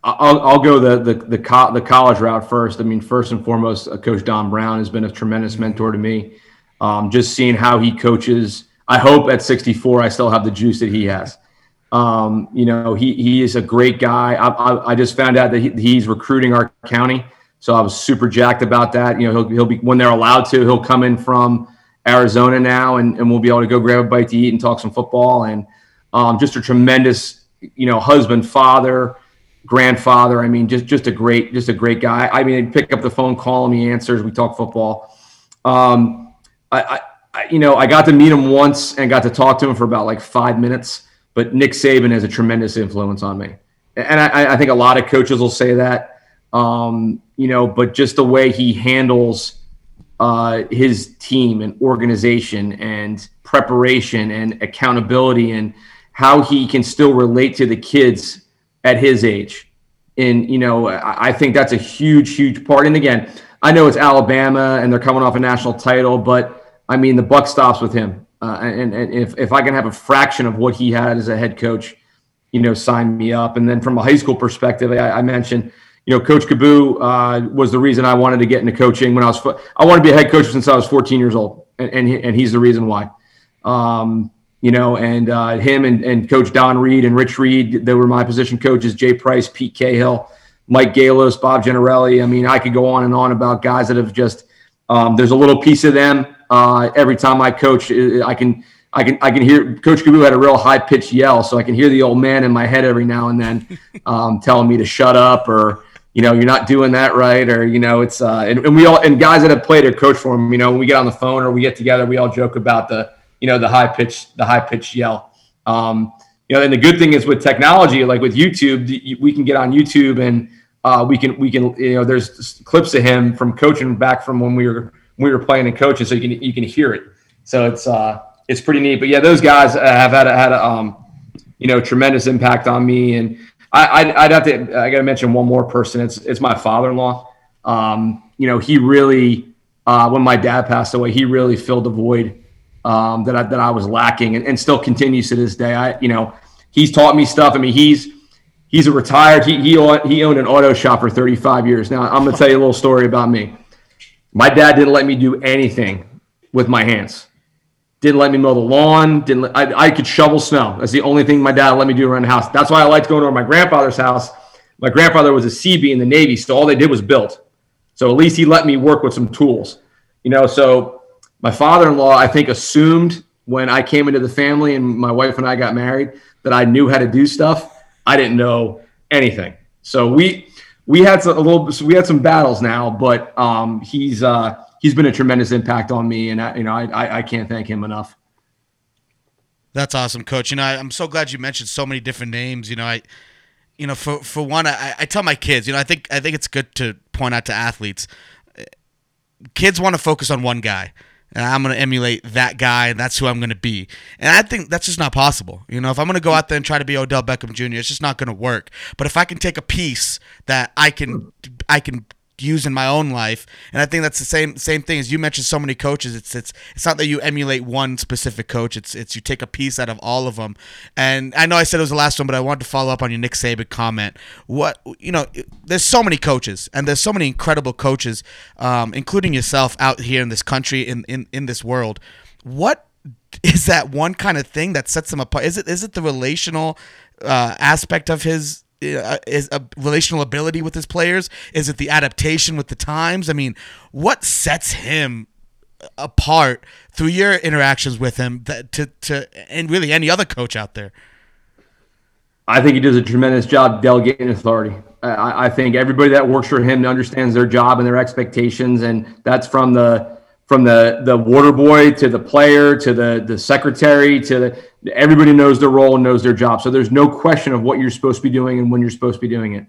I'll, I'll go the the the, co- the college route first. I mean, first and foremost, Coach Don Brown has been a tremendous mentor to me. Um, just seeing how he coaches, I hope at sixty-four I still have the juice that he has. Um, you know, he he is a great guy. I I, I just found out that he, he's recruiting our county, so I was super jacked about that. You know, he'll he'll be when they're allowed to, he'll come in from Arizona now, and, and we'll be able to go grab a bite to eat and talk some football. And um, just a tremendous, you know, husband, father, grandfather. I mean, just, just a great, just a great guy. I mean, I'd pick up the phone, call him, he answers, we talk football. Um, I, I, you know, I got to meet him once and got to talk to him for about like five minutes, but Nick Saban has a tremendous influence on me. And I, I think a lot of coaches will say that, um, you know, but just the way he handles uh, his team and organization and preparation and accountability and how he can still relate to the kids at his age. And, you know, I think that's a huge, huge part. And again, I know it's Alabama and they're coming off a national title, but I mean, the buck stops with him. Uh, and and if, if I can have a fraction of what he had as a head coach, you know, sign me up. And then from a high school perspective, I, I mentioned, you know, Coach Cabu uh, was the reason I wanted to get into coaching when I was, fo- I wanted to be a head coach since I was fourteen years old. And, and, he, and he's the reason why. Um, You know, and uh, him and, and Coach Don Reed and Rich Reed, they were my position coaches, Jay Price, Pete Cahill, Mike Galos, Bob Generelli. I mean, I could go on and on about guys that have just um, – there's a little piece of them. Uh, every time I coach, I can I can, I can hear – Coach Cabu had a real high-pitched yell, so I can hear the old man in my head every now and then um, telling me to shut up or, you know, you're not doing that right or, you know, it's uh, – and, and we all – and guys that have played or coached for him, you know, when we get on the phone or we get together, we all joke about the – you know, the high pitch, the high pitch yell. Um, you know, and the good thing is with technology, like with YouTube, we can get on YouTube and uh, we can, we can, you know, there's clips of him from coaching back from when we were, we were playing and coaching. So you can, you can hear it. So it's, uh, it's pretty neat, but yeah, those guys have had a, had a, um, you know, tremendous impact on me. And I, I I'd have to, I gotta mention one more person. It's, it's my father-in-law. Um, you know, he really, uh, when my dad passed away, he really filled the void Um, that I that I was lacking, and, and still continues to this day. I, you know, he's taught me stuff. I mean, he's he's a retired. He he he owned an auto shop for thirty-five years. Now I'm gonna tell you a little story about me. My dad didn't let me do anything with my hands. Didn't let me mow the lawn. Didn't let, I I could shovel snow. That's the only thing my dad let me do around the house. That's why I liked going to my grandfather's house. My grandfather was a C B in the Navy, so all they did was build. So at least he let me work with some tools, you know. So my father-in-law, I think, assumed when I came into the family and my wife and I got married that I knew how to do stuff. I didn't know anything. So we we had some, a little so we had some battles now, but um, he's uh, he's been a tremendous impact on me, and I, you know I I can't thank him enough. That's awesome, Coach. You know, I, I'm so glad you mentioned so many different names. You know, I, you know, for for one, I, I tell my kids, you know, I think I think it's good to point out to athletes, kids want to focus on one guy, and I'm going to emulate that guy, and that's who I'm going to be. And I think that's just not possible. You know, if I'm going to go out there and try to be Odell Beckham Junior, it's just not going to work. But if I can take a piece that I can, I can. use in my own life, and I think that's the same same thing as you mentioned so many coaches. It's it's it's not that you emulate one specific coach. It's it's you take a piece out of all of them. And I know I said it was the last one, but I wanted to follow up on your Nick Saban comment. What you know, there's so many coaches, and there's so many incredible coaches, um, including yourself, out here in this country, in, in, in this world. What is that one kind of thing that sets them apart? Is it is it the relational uh, aspect of his? Uh, is a relational ability with his players? Is it the adaptation with the times? I mean, what sets him apart through your interactions with him that to, to and really any other coach out there? I think he does a tremendous job delegating authority. I, I think everybody that works for him understands their job and their expectations, and that's from the from the the water boy to the player to the the secretary to the everybody knows their role and knows their job. So there's no question of what you're supposed to be doing and when you're supposed to be doing it.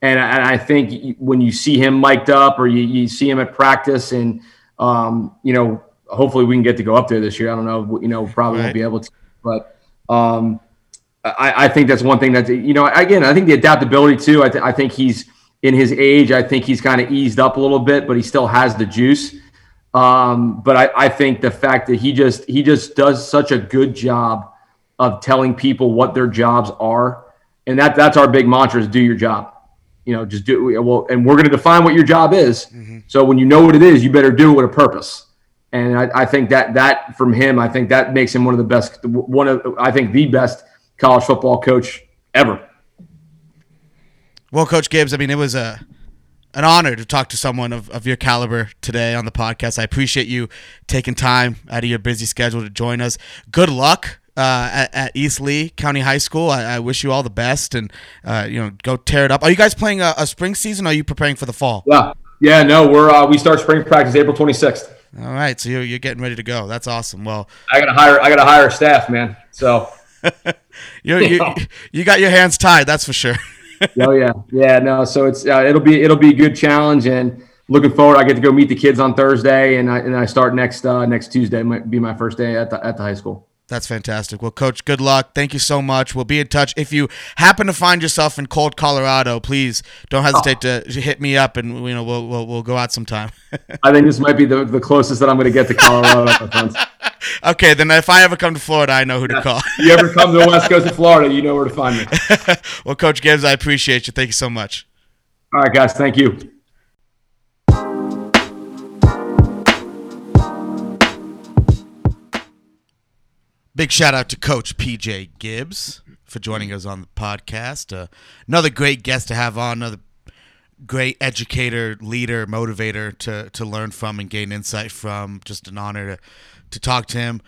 And I, I think when you see him mic'd up or you, you see him at practice and, um, you know, hopefully we can get to go up there this year. I don't know, you know, probably right. won't be able to, but um, I, I think that's one thing that, you know, again, I think the adaptability too. I, th- I think he's in his age. I think he's kind of eased up a little bit, but he still has the juice. Um, but I, I think the fact that he just, he just does such a good job of telling people what their jobs are. And that that's our big mantra is do your job, you know, just do well, and we're going to define what your job is. Mm-hmm. So when you know what it is, you better do it with a purpose. And I, I think that, that from him, I think that makes him one of the best, one of, I think the best college football coach ever. Well, Coach Gibbs, I mean, it was a, an honor to talk to someone of, of your caliber today on the podcast. I appreciate you taking time out of your busy schedule to join us. Good luck uh, at, at East Lee County High School. I, I wish you all the best, and uh, you know, go tear it up. Are you guys playing a, a spring season? Or are you preparing for the fall? Yeah, yeah, no, we're uh, we start spring practice April twenty-sixth. All right, so you're, you're getting ready to go. That's awesome. Well, I gotta hire, I gotta hire staff, man. So you you you got your hands tied, that's for sure. oh yeah, yeah, no. So it's uh, it'll be it'll be a good challenge, and looking forward. I get to go meet the kids on Thursday, and I and I start next uh, next Tuesday. Might be my first day at the at the high school. That's fantastic. Well, Coach, good luck. Thank you so much. We'll be in touch. If you happen to find yourself in cold Colorado, please don't hesitate oh. to hit me up, and you know we'll we'll, we'll go out sometime. I think this might be the, the closest that I'm going to get to Colorado. Okay, then if I ever come to Florida, I know who yeah. to call. You ever come to the west coast of Florida, you know where to find me. Well, Coach Gibbs, I appreciate you. Thank you so much. All right, guys. Thank you. Big shout out to Coach P J Gibbs for joining us on the podcast. Uh, another great guest to have on, another great educator, leader, motivator to, to learn from and gain insight from. Just an honor to, to talk to him.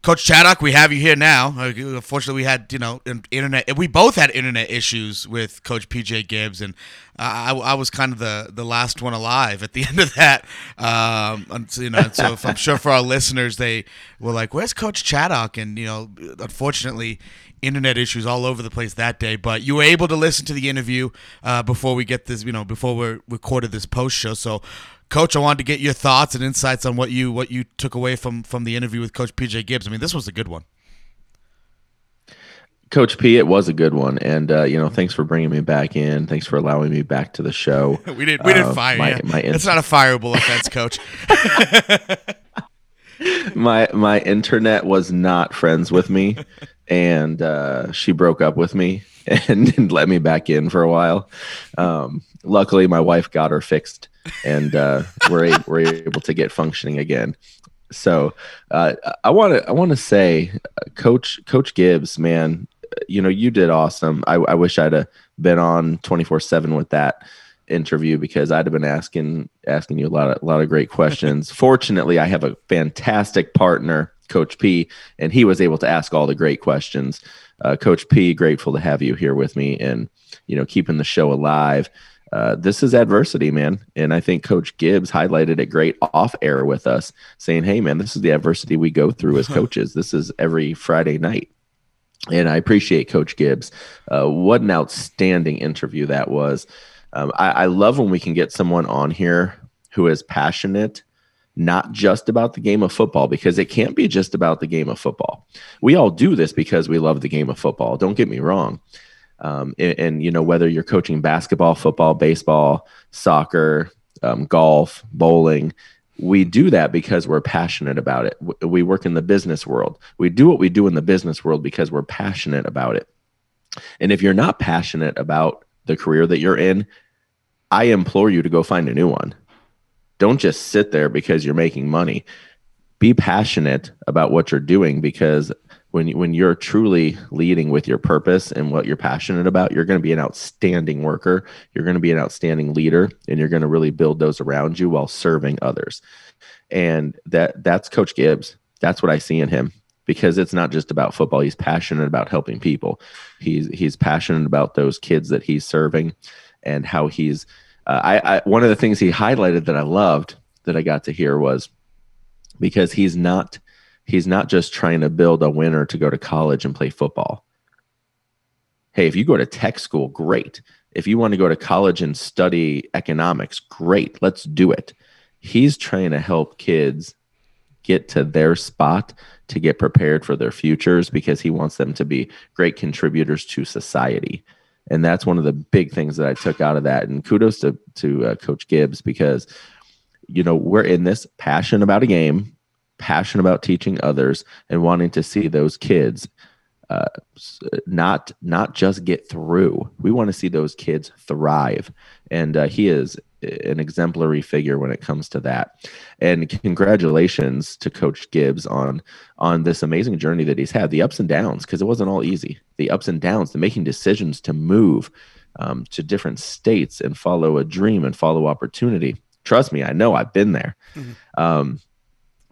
Coach Chaddock, we have you here now. Unfortunately, we had, you know, internet. We both had internet issues with Coach P J Gibbs, and I, I was kind of the, the last one alive at the end of that. Um, you know, so if, I'm sure for our listeners, they were like, "Where's Coach Chaddock?" And you know, unfortunately, internet issues all over the place that day. But you were able to listen to the interview uh, before we get this, you know, before we recorded this post show. So, Coach, I wanted to get your thoughts and insights on what you what you took away from from the interview with Coach P J Gibbs. I mean, this was a good one. Coach P, it was a good one, and uh, you know, thanks for bringing me back in. Thanks for allowing me back to the show. we didn't we didn't uh, fire my, you. My in- it's not a fireable offense, Coach. my my internet was not friends with me, and uh, she broke up with me and didn't let me back in for a while. Um, luckily, my wife got her fixed. and uh, we're able, we're able to get functioning again. So uh, I want to I want to say, uh, Coach Coach Gibbs, man, you know, you did awesome. I, I wish I'd have been on twenty-four seven with that interview because I'd have been asking asking you a lot of a lot of great questions. Fortunately, I have a fantastic partner, Coach P, and he was able to ask all the great questions. Uh, Coach P, grateful to have you here with me, and you know, keeping the show alive. Uh, this is adversity, man. And I think Coach Gibbs highlighted it great off air with us saying, hey, man, this is the adversity we go through as coaches. This is every Friday night. And I appreciate Coach Gibbs. Uh, what an outstanding interview that was. Um, I, I love when we can get someone on here who is passionate, not just about the game of football, because it can't be just about the game of football. We all do this because we love the game of football. Don't get me wrong. Um, and, and, you know, whether you're coaching basketball, football, baseball, soccer, um, golf, bowling, we do that because we're passionate about it. We work in the business world. We do what we do in the business world because we're passionate about it. And if you're not passionate about the career that you're in, I implore you to go find a new one. Don't just sit there because you're making money. Be passionate about what you're doing, because when you, when you're truly leading with your purpose and what you're passionate about, you're going to be an outstanding worker. You're going to be an outstanding leader, and you're going to really build those around you while serving others. And that that's Coach Gibbs. That's what I see in him, because it's not just about football. He's passionate about helping people. He's he's passionate about those kids that he's serving and how he's. Uh, I, I one of the things he highlighted that I loved that I got to hear was, because he's not he's not just trying to build a winner to go to college and play football. Hey, if you go to tech school, great. If you want to go to college and study economics, great. Let's do it. He's trying to help kids get to their spot to get prepared for their futures, because he wants them to be great contributors to society. And that's one of the big things that I took out of that. And kudos to, to uh, Coach Gibbs, because, you know, we're in this passion about a game, passion about teaching others, and wanting to see those kids uh, not not just get through. We want to see those kids thrive. And uh, he is an exemplary figure when it comes to that. And congratulations to Coach Gibbs on on this amazing journey that he's had, the ups and downs, because it wasn't all easy. The ups and downs, the making decisions to move um, to different states and follow a dream and follow opportunity. Trust me, I know, I've been there. Mm-hmm. Um,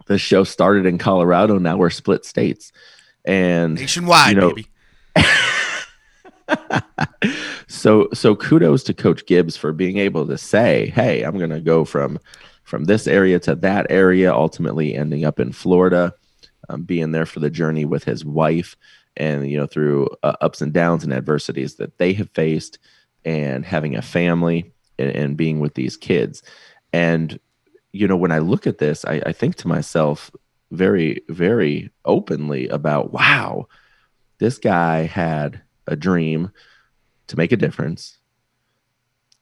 the show started in Colorado. Now we're split states and nationwide, you know, baby. So, so kudos to Coach Gibbs for being able to say, hey, I'm going to go from, from this area to that area, ultimately ending up in Florida, um, being there for the journey with his wife, and, you know, through uh, ups and downs and adversities that they have faced, and having a family and, and being with these kids. And, you know, when I look at this, I, I think to myself very, very openly about, wow, this guy had a dream to make a difference,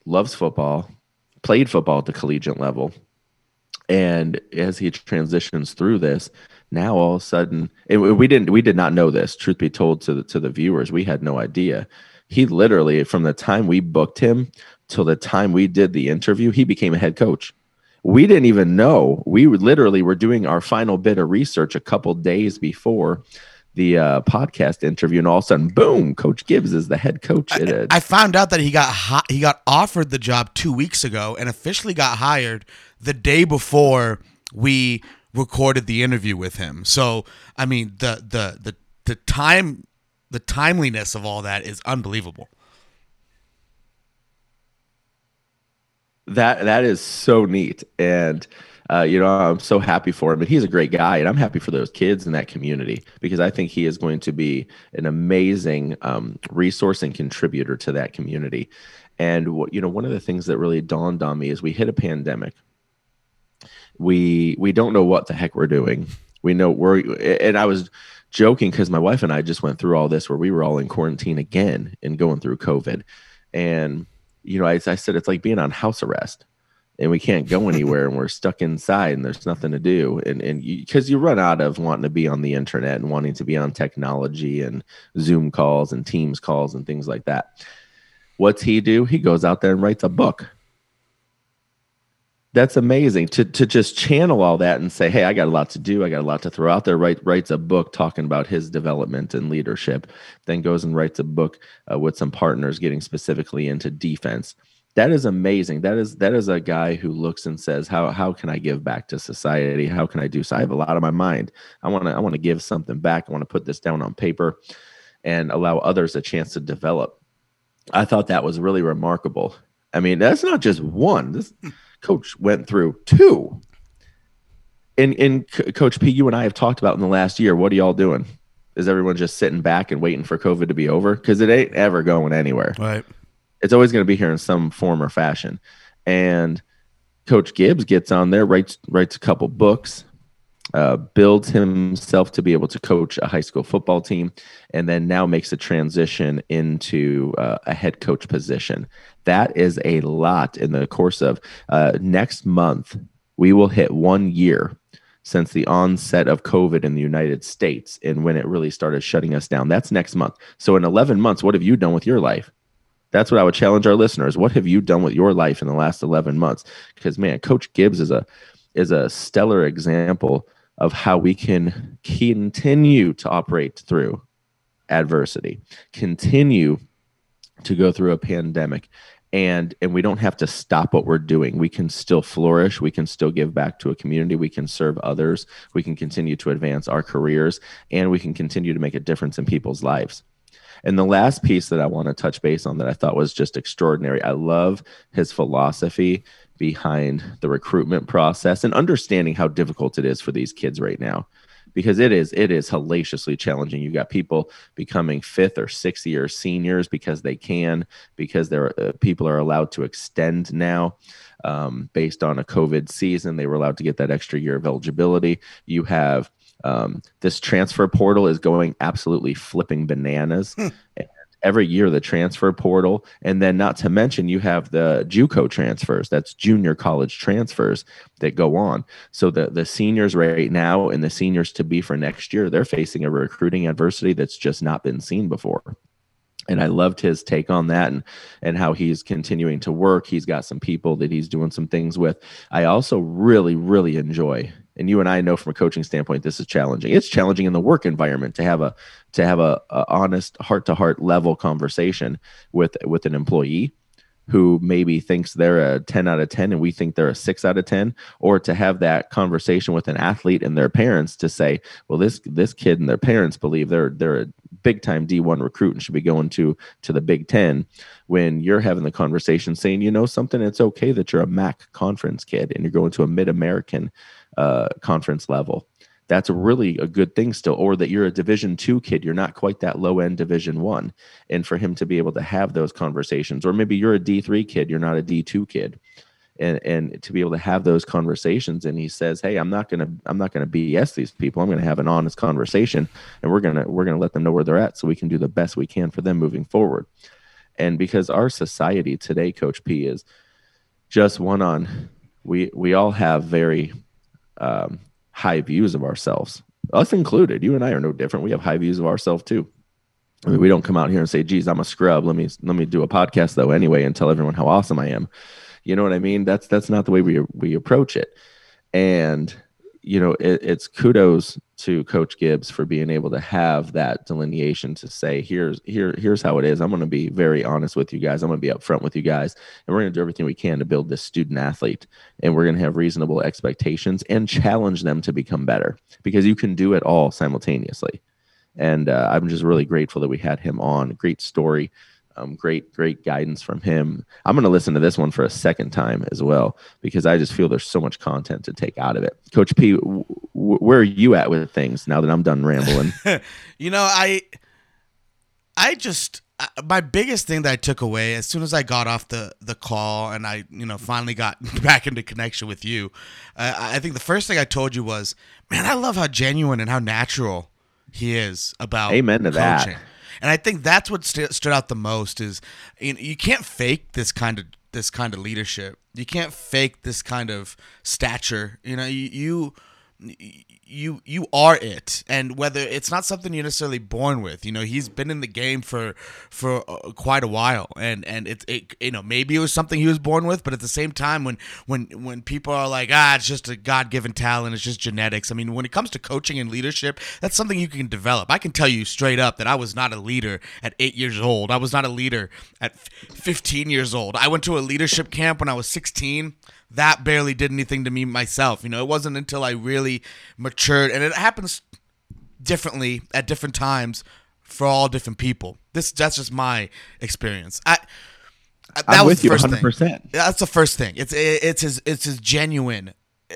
loves football, played football at the collegiate level. And as he transitions through this, now all of a sudden, and we didn't, we did not know this, truth be told to the, to the viewers, we had no idea. He literally, from the time we booked him till the time we did the interview, he became a head coach. We didn't even know. We literally were doing our final bit of research a couple days before the uh, podcast interview, and all of a sudden, boom! Coach Gibbs is the head coach. I, at I found out that he got hot, he got offered the job two weeks ago, and officially got hired the day before we recorded the interview with him. So, I mean, the the the the time the timeliness of all that is unbelievable. That that is so neat, and. Uh, you know, I'm so happy for him, and he's a great guy, and I'm happy for those kids in that community, because I think he is going to be an amazing um, resource and contributor to that community. And, you know, one of the things that really dawned on me is we hit a pandemic. We we don't know what the heck we're doing. We know we're, and I was joking because my wife and I just went through all this where we were all in quarantine again and going through COVID. And, you know, I, I said, it's like being on house arrest. And we can't go anywhere, and we're stuck inside, and there's nothing to do. And and because you, you run out of wanting to be on the internet and wanting to be on technology and Zoom calls and Teams calls and things like that. What's he do? He goes out there and writes a book. That's amazing to to just channel all that and say, hey, I got a lot to do. I got a lot to throw out there. Write, writes a book talking about his development and leadership, then goes and writes a book uh, with some partners getting specifically into defense. That is amazing. That is that is a guy who looks and says, "How how can I give back to society? How can I do so? I have a lot on my mind. I want to I want to give something back. I want to put this down on paper, and allow others a chance to develop." I thought that was really remarkable. I mean, that's not just one. This coach went through two. And and C- Coach P, you and I have talked about in the last year. What are y'all doing? Is everyone just sitting back and waiting for COVID to be over? Because it ain't ever going anywhere. Right. It's always going to be here in some form or fashion. And Coach Gibbs gets on there, writes writes a couple books, uh, builds himself to be able to coach a high school football team, and then now makes a transition into uh, a head coach position. That is a lot in the course of uh, next month. We will hit one year since the onset of COVID in the United States and when it really started shutting us down. That's next month. So in eleven months, what have you done with your life? That's what I would challenge our listeners. What have you done with your life in the last eleven months? Because, man, Coach Gibbs is a is a stellar example of how we can continue to operate through adversity, continue to go through a pandemic. And and we don't have to stop what we're doing. We can still flourish. We can still give back to a community. We can serve others. We can continue to advance our careers. And we can continue to make a difference in people's lives. And the last piece that I want to touch base on that I thought was just extraordinary. I love his philosophy behind the recruitment process and understanding how difficult it is for these kids right now. Because it is it is hellaciously challenging. You've got people becoming fifth or sixth year seniors because they can, because they're, uh, people are allowed to extend now um, based on a COVID season. They were allowed to get that extra year of eligibility. You have um, this transfer portal is going absolutely flipping bananas. Hmm. Every year, the transfer portal, and then not to mention you have the JUCO transfers. That's junior college transfers that go on. So the, the seniors right now and the seniors to be for next year, they're facing a recruiting adversity that's just not been seen before. And I loved his take on that and, and how he's continuing to work. He's got some people that he's doing some things with. I also really, really enjoy, and you and I know from a coaching standpoint, this is challenging. It's challenging in the work environment to have a to have a, a honest, heart-to-heart level conversation with with an employee who maybe thinks they're a ten out of ten and we think they're a six out of ten, or to have that conversation with an athlete and their parents to say, well, this this kid and their parents believe they're they're a big-time D one recruit and should be going to to the Big Ten, when you're having the conversation saying, you know something, it's okay that you're a MAC conference kid and you're going to a Mid-American Uh, conference level. That's really a good thing still, or that you're a Division two kid. You're not quite that low end Division one. And for him to be able to have those conversations, or maybe you're a D three kid, you're not a D two kid, and and to be able to have those conversations. And he says, hey, I'm not gonna I'm not gonna B S these people. I'm gonna have an honest conversation, and we're gonna we're gonna let them know where they're at so we can do the best we can for them moving forward. And because our society today, Coach P, is just one on we we all have very Um, high views of ourselves, us included. You and I are no different. We have high views of ourselves too. I mean, we don't come out here and say, geez, I'm a scrub. Let me, let me do a podcast though anyway and tell everyone how awesome I am. You know what I mean? That's, that's not the way we, we approach it. And, you know, it, it's kudos to Coach Gibbs for being able to have that delineation to say, here's, here, here's how it is. I'm going to be very honest with you guys. I'm going to be upfront with you guys, and we're going to do everything we can to build this student athlete. And we're going to have reasonable expectations and challenge them to become better, because you can do it all simultaneously. And uh, I'm just really grateful that we had him on. Great story. Um, great, great guidance from him. I'm going to listen to this one for a second time as well, because I just feel there's so much content to take out of it. Coach P, w- w- where are you at with things now that I'm done rambling? You know, I, I just, I, my biggest thing that I took away as soon as I got off the, the call and I, you know, finally got back into connection with you, uh, I think the first thing I told you was, man, I love how genuine and how natural he is about Amen to coaching. That. And I think that's what st- stood out the most is, you know, you can't fake this kind of this kind of leadership. You can't fake this kind of stature. You know, you you you, you are it, and whether it's not something you're necessarily born with. You know, he's been in the game for for uh, quite a while, and and it, it you know, maybe it was something he was born with, but at the same time, when when when people are like, ah, it's just a God-given talent, it's just genetics. I mean, when it comes to coaching and leadership, that's something you can develop. I can tell you straight up that I was not a leader at eight years old. I was not a leader at f- fifteen years old. I went to a leadership camp when I was sixteen. That barely did anything to me myself. You know, it wasn't until I really matured, and it happens differently at different times for all different people. This that's just my experience. I that I'm was with the first you one hundred percent. Thing. That's the first thing. It's it, it's his it's his genuine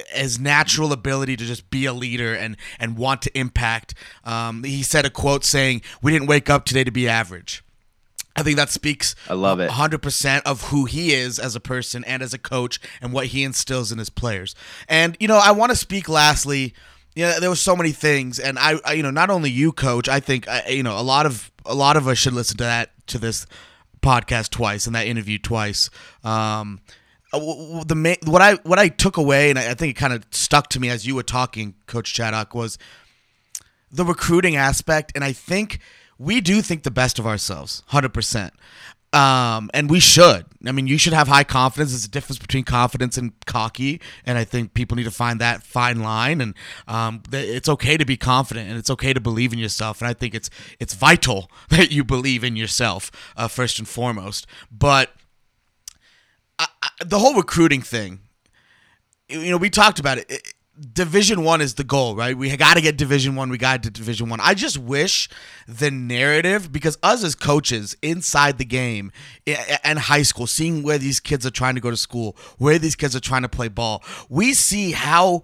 his natural ability to just be a leader and, and want to impact. Um, he said a quote saying, "We didn't wake up today to be average." I think that speaks I love it. one hundred percent of who he is as a person and as a coach and what he instills in his players. And, you know, I want to speak lastly, you know, there were so many things. And, I, I you know, not only you, Coach, I think, I, you know, a lot of a lot of us should listen to that, to this podcast twice and that interview twice. Um, the what I what I took away, and I think it kind of stuck to me as you were talking, Coach Chaddock, was the recruiting aspect. And I think we do think the best of ourselves, one hundred percent. Um, and we should. I mean, you should have high confidence. There's a difference between confidence and cocky, and I think people need to find that fine line. And um, it's okay to be confident, and it's okay to believe in yourself. And I think it's it's vital that you believe in yourself uh, first and foremost. But I, I, the whole recruiting thing, you know, we talked about it. it Division One is the goal, right? We got to get Division One. We got to Division One. I just wish the narrative, because us as coaches inside the game and high school, seeing where these kids are trying to go to school, where these kids are trying to play ball, we see how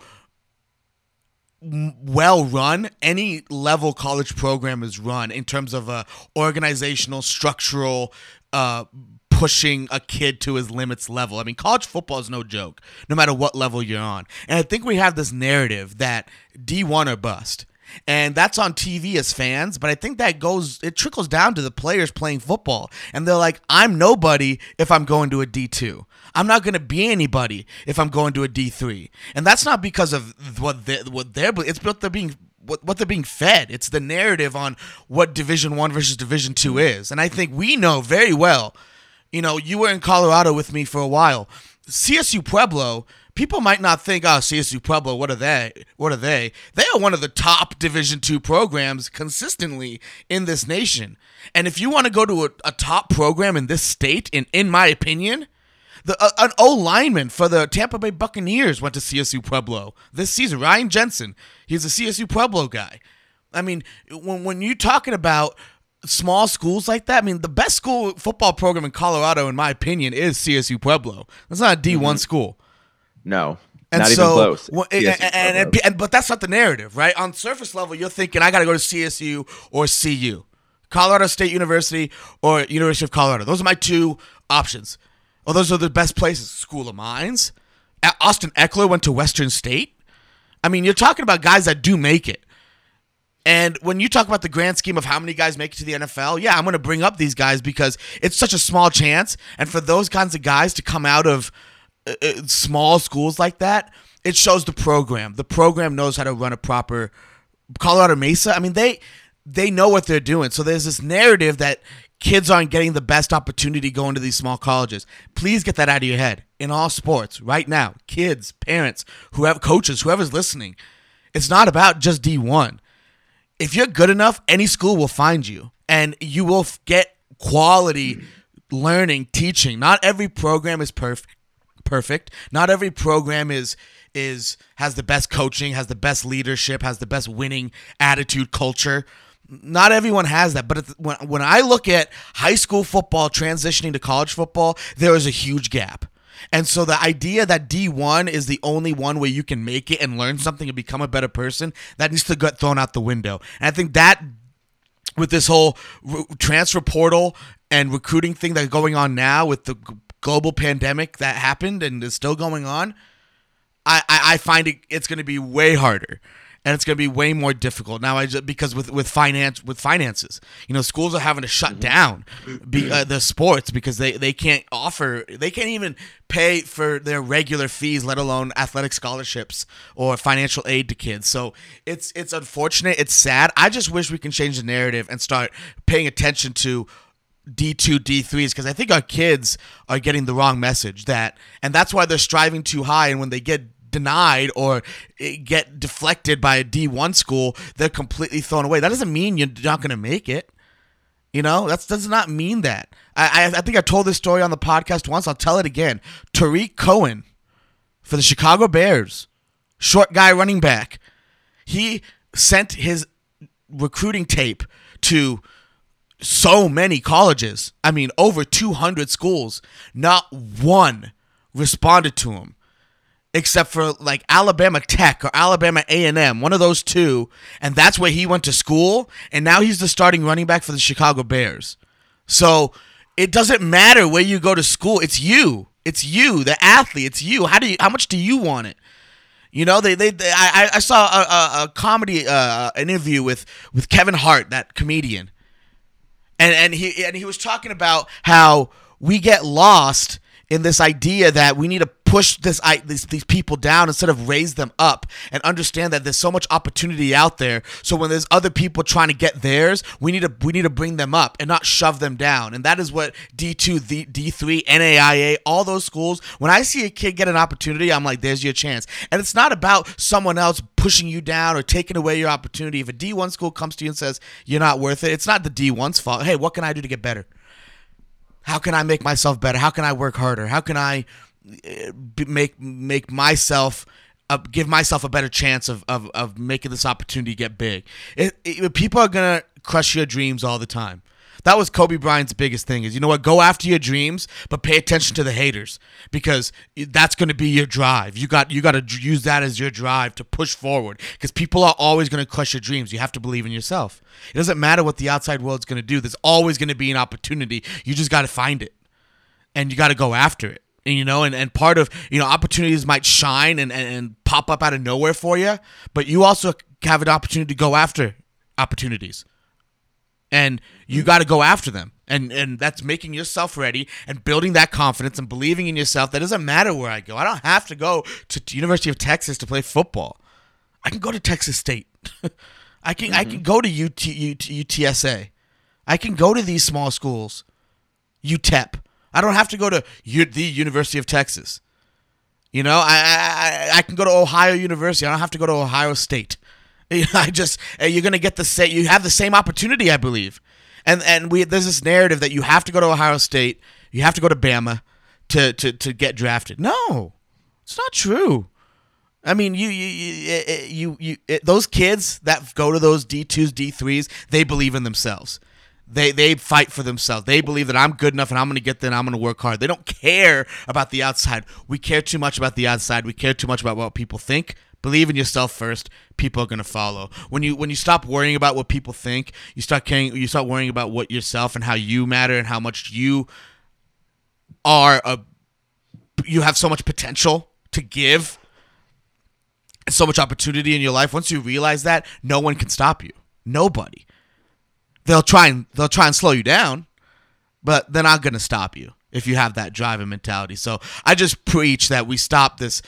well run any level college program is run in terms of a organizational, structural, uh, pushing a kid to his limits level. I mean, college football is no joke, no matter what level you're on. And I think we have this narrative that D one or bust. And that's on T V as fans, but I think that goes, it trickles down to the players playing football. And they're like, I'm nobody if I'm going to a D two. I'm not going to be anybody if I'm going to a D three. And that's not because of what they're, what they're it's what they're being What, what they're being fed. It's the narrative on what Division One versus Division Two is. And I think we know very well, you know, you were in Colorado with me for a while. C S U Pueblo, people might not think, oh, C S U Pueblo, what are they? What are they? They are one of the top Division Two programs consistently in this nation. And if you want to go to a, a top program in this state, and in my opinion, the, uh, an O-lineman for the Tampa Bay Buccaneers went to C S U Pueblo this season. Ryan Jensen, he's a C S U Pueblo guy. I mean, when when you're talking about small schools like that, I mean, the best school football program in Colorado, in my opinion, is C S U Pueblo. That's not a D one mm-hmm. school. No, and not so, even close. Well, and, and, and, and, but that's not the narrative, right? On surface level, you're thinking, I got to go to C S U or C U, Colorado State University or University of Colorado. Those are my two options. Oh, those are the best places. School of Mines. Austin Eckler went to Western State. I mean, you're talking about guys that do make it. And when you talk about the grand scheme of how many guys make it to the N F L, yeah, I'm going to bring up these guys because it's such a small chance. And for those kinds of guys to come out of uh, small schools like that, it shows the program. The program knows how to run a proper Colorado Mesa. I mean, they they know what they're doing. So there's this narrative that kids aren't getting the best opportunity going to these small colleges. Please get that out of your head. In all sports, right now, kids, parents, whoever, coaches, whoever's listening, it's not about just D one. If you're good enough, any school will find you, and you will get quality learning, teaching. Not every program is perf- perfect. Not every program is is has the best coaching, has the best leadership, has the best winning attitude, culture. Not everyone has that, but when when I look at high school football transitioning to college football, there is a huge gap. And so the idea that D one is the only one where you can make it and learn something and become a better person, that needs to get thrown out the window. And I think that with this whole transfer portal and recruiting thing that's going on now with the global pandemic that happened and is still going on, I, I, I find it, it's going to be way harder. And it's going to be way more difficult now. I just, because with with finance with finances, you know, schools are having to shut down be, uh, the sports because they, they can't offer, they can't even pay for their regular fees, let alone athletic scholarships or financial aid to kids. So it's it's unfortunate. It's sad. I just wish we can change the narrative and start paying attention to D two, D threes, because I think our kids are getting the wrong message, that, and that's why they're striving too high. And when they get denied or get deflected by a D one school, they're completely thrown away. That doesn't mean you're not going to make it. You know, that does not mean that. I, I I think I told this story on the podcast once. I'll tell it again. Tariq Cohen for the Chicago Bears, short guy running back, he sent his recruiting tape to so many colleges. I mean, over two hundred schools. Not one responded to him. except for like Alabama Tech or Alabama A and M, one of those two, and that's where he went to school, and now he's the starting running back for the Chicago Bears. So it doesn't matter where you go to school. It's you. It's you, the athlete. It's you. How do you? How much do you want it? You know, they they. they I I saw a, a, a comedy uh, an interview with, with Kevin Hart, that comedian, and and he and he was talking about how we get lost in this idea that we need to push this I, these these people down instead of raise them up and understand that there's so much opportunity out there. So when there's other people trying to get theirs, we need to we need to bring them up and not shove them down. And that is what D two, D three, N A I A, all those schools. When I see a kid get an opportunity, I'm like, there's your chance. And it's not about someone else pushing you down or taking away your opportunity. If a D one school comes to you and says you're not worth it, it's not the D one's fault. Hey, what can I do to get better? How can I make myself better? How can I work harder? How can I make make myself uh, give myself a better chance of of, of making this opportunity get big? It, it, people are gonna crush your dreams all the time. That was Kobe Bryant's biggest thing: is you know what, go after your dreams, but pay attention to the haters, because that's gonna be your drive. You got you got to use that as your drive to push forward, because people are always gonna crush your dreams. You have to believe in yourself. It doesn't matter what the outside world's going to do. There's always going to be an opportunity. You just got to find it, and you got to go after it. And, you know, and, and part of, you know, opportunities might shine and, and, and pop up out of nowhere for you, but you also have an opportunity to go after opportunities, and you got to go after them. And and that's making yourself ready and building that confidence and believing in yourself. That doesn't matter where I go. I don't have to go to University of Texas to play football. I can go to Texas State. I can mm-hmm. I can go to U T, U T, U T S A. I can go to these small schools. U T E P. I don't have to go to U, the University of Texas. You know, I, I I can go to Ohio University. I don't have to go to Ohio State. I just you're gonna get the same. You have the same opportunity, I believe. And and we there's this narrative that you have to go to Ohio State, you have to go to Bama to to, to get drafted. No, it's not true. I mean, you you you, you, you it, those kids that go to those D twos, D threes, they believe in themselves. They they fight for themselves. They believe that I'm good enough and I'm going to get there and I'm going to work hard. They don't care about the outside. We care too much about the outside. We care too much about what people think. Believe in yourself first. People are going to follow. When you when you stop worrying about what people think, you start caring, you start worrying about what yourself and how you matter and how much you are a you have so much potential to give. So much opportunity in your life. Once you realize that, no one can stop you. Nobody. They'll try and they'll try and slow you down, but they're not gonna stop you if you have that drive and mentality. So I just preach that we stop this,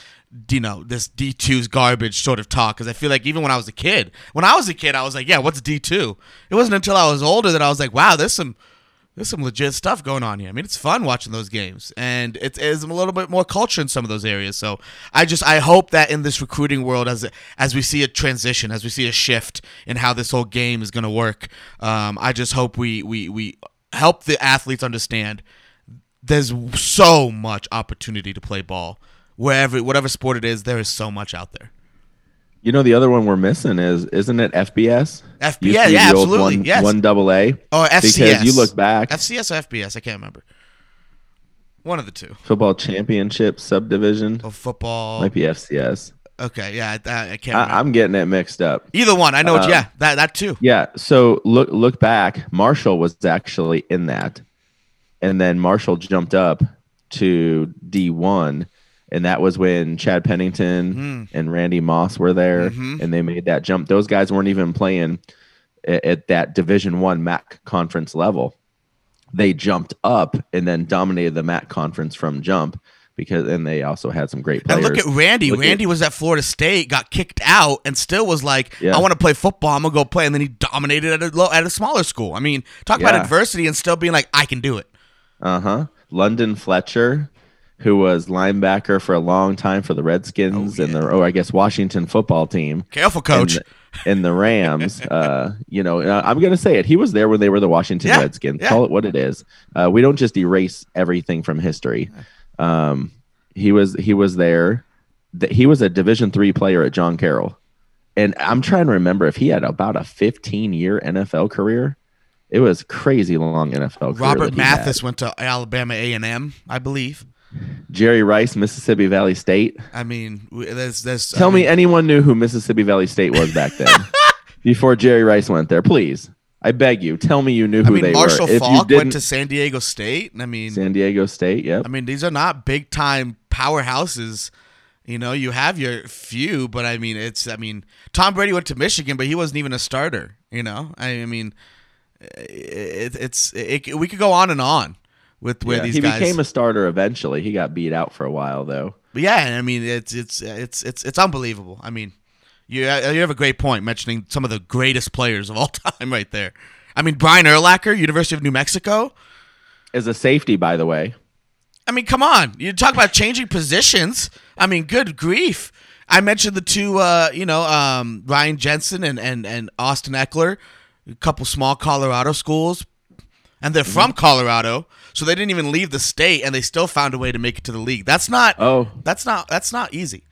you know, this D two's garbage sort of talk, because I feel like even when I was a kid, when I was a kid, I was like, yeah, what's D two? It wasn't until I was older that I was like, wow, there's some there's some legit stuff going on here. I mean, it's fun watching those games, and it is a little bit more culture in some of those areas. So I just I hope that in this recruiting world, as as we see a transition, as we see a shift in how this whole game is going to work, um, I just hope we we we help the athletes understand there's so much opportunity to play ball. Wherever whatever sport it is, there is so much out there. You know, the other one we're missing is, isn't it F B S? F B S, yeah, yeah, absolutely. One, yes. One double A. Or F C S. Because you look back. F C S or F B S, I can't remember. One of the two. Football Championship Subdivision. Or football. Might be F C S. Okay, yeah, I, I can't remember. I, I'm getting it mixed up. Either one, I know um, it, yeah, that that too. Yeah, so look look back. Marshall was actually in that. And then Marshall jumped up to D one. And that was when Chad Pennington mm. and Randy Moss were there, mm-hmm. and they made that jump. Those guys weren't even playing at, at that Division One M A C conference level. They jumped up and then dominated the M A C conference from jump, because and they also had some great players. And look at Randy. Look Randy at, was at Florida State, got kicked out, and still was like, yeah. I want to play football. I'm going to go play. And then he dominated at a, low, at a smaller school. I mean, talk yeah. about adversity and still being like, I can do it. Uh-huh. London Fletcher, who was linebacker for a long time for the Redskins oh, yeah. and the, oh, I guess, Washington football team. Careful, coach. And the, and the Rams. uh, you know, I'm going to say it. He was there when they were the Washington yeah, Redskins. Yeah. Call it what it is. Uh, we don't just erase everything from history. Um, he was he was there. He was a Division three player at John Carroll. And I'm trying to remember if he had about a fifteen-year N F L career. It was crazy long N F L career. Robert Mathis had. went to Alabama A and M, I believe. Jerry Rice, Mississippi Valley State. I mean, that's that's. Tell I mean, me anyone knew who Mississippi Valley State was back then before Jerry Rice went there. Please, I beg you, tell me you knew who I mean, they Marshall were. Marshall Falk went to San Diego State. I mean, San Diego State. Yep. I mean, these are not big time powerhouses. You know, you have your few, but I mean, it's. I mean, Tom Brady went to Michigan, but he wasn't even a starter. You know, I mean, it, it's. It, we could go on and on. With where yeah, these he guys. Became a starter eventually. He got beat out for a while though. But yeah, I mean it's it's it's it's it's unbelievable. I mean, you you have a great point mentioning some of the greatest players of all time right there. I mean Brian Urlacher, University of New Mexico, as a safety, by the way. I mean, come on, you talk about changing positions. I mean, good grief. I mentioned the two, uh, you know, um, Ryan Jensen and and and Austin Eckler, a couple small Colorado schools. And they're from Colorado, so they didn't even leave the state, and they still found a way to make it to the league. That's not. Oh, that's not. That's not easy.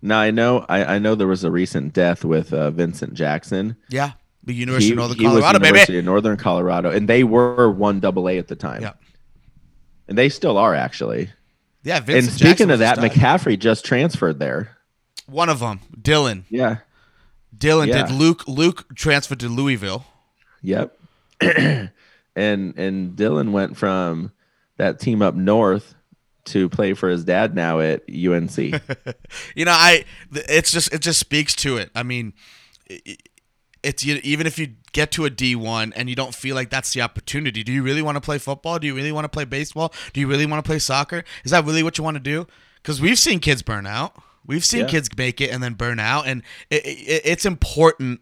Now I know. I, I know there was a recent death with uh, Vincent Jackson. Yeah, the University he, of Northern Colorado, he was University baby. of Northern Colorado, and they were one double A at the time. Yeah, and they still are actually. Yeah, Vincent. And speaking Jackson of that, died. McCaffrey just transferred there. One of them, Dylan. Yeah, Dylan yeah. did. Luke Luke transferred to Louisville. Yep. And and Dylan went from that team up north to play for his dad now at U N C. You know, I it's just it just speaks to it. I mean, it, it's you, even if you get to a D one and you don't feel like that's the opportunity, do you really want to play football? Do you really want to play baseball? Do you really want to play soccer? Is that really what you want to do? Because we've seen kids burn out. We've seen yeah. kids make it and then burn out, and it, it, it's important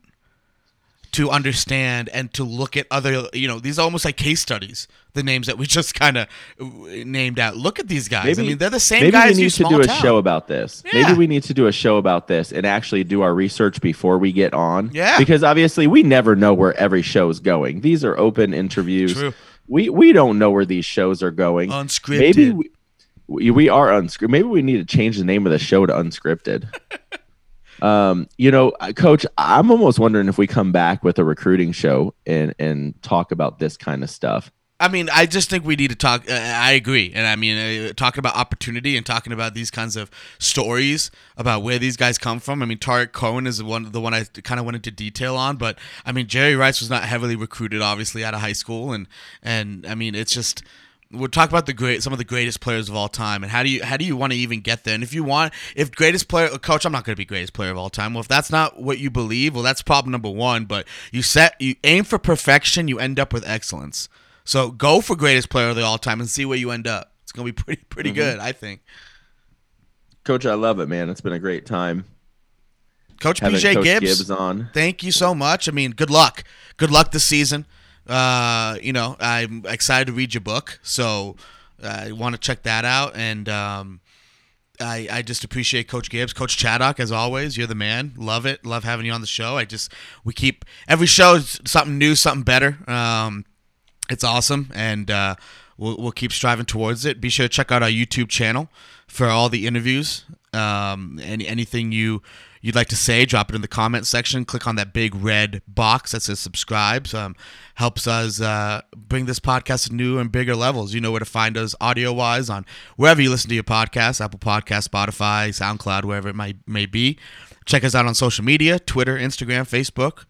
to understand and to look at other, you know, these are almost like case studies, the names that we just kind of named out. Look at these guys. Maybe, I mean, they're the same maybe guys. Maybe we need to do a town. show about this. Yeah. Maybe we need to do a show about this and actually do our research before we get on. Yeah. Because obviously we never know where every show is going. These are open interviews. True. We we don't know where these shows are going. Unscripted. Maybe we, we, we are unscripted. Maybe we need to change the name of the show to Unscripted. Um, you know, Coach, I'm almost wondering if we come back with a recruiting show and, and talk about this kind of stuff. I mean, I just think we need to talk. Uh, I agree. And I mean, uh, talking about opportunity and talking about these kinds of stories about where these guys come from. I mean, Tariq Cohen is the one, the one I kind of went into detail on. But I mean, Jerry Rice was not heavily recruited, obviously, out of high school. And, and I mean, it's just... We'll talk about the great, some of the greatest players of all time, and how do you how do you want to even get there? And if you want, if greatest player, coach, I'm not going to be greatest player of all time. Well, if that's not what you believe, well, that's problem number one. But you set, you aim for perfection, you end up with excellence. So go for greatest player of the all time and see where you end up. It's going to be pretty pretty mm-hmm. good, I think. Coach, I love it, man. It's been a great time. Coach P J Gibbs, Gibbs on. Thank you so much. I mean, good luck, good luck this season. Uh, you know, I'm excited to read your book, so I want to check that out. And um, I I just appreciate Coach Gibbs, Coach Chaddock, as always. You're the man. Love it. Love having you on the show. I just we keep every show is something new, something better. Um, it's awesome, and uh, we'll we'll keep striving towards it. Be sure to check out our YouTube channel for all the interviews. Um, any anything you. you'd like to say, drop it in the comment section. Click on that big red box that says subscribe. Um, helps us uh, bring this podcast to new and bigger levels. You know where to find us audio-wise on wherever you listen to your podcast, Apple Podcasts, Spotify, SoundCloud, wherever it might, may be. Check us out on social media, Twitter, Instagram, Facebook,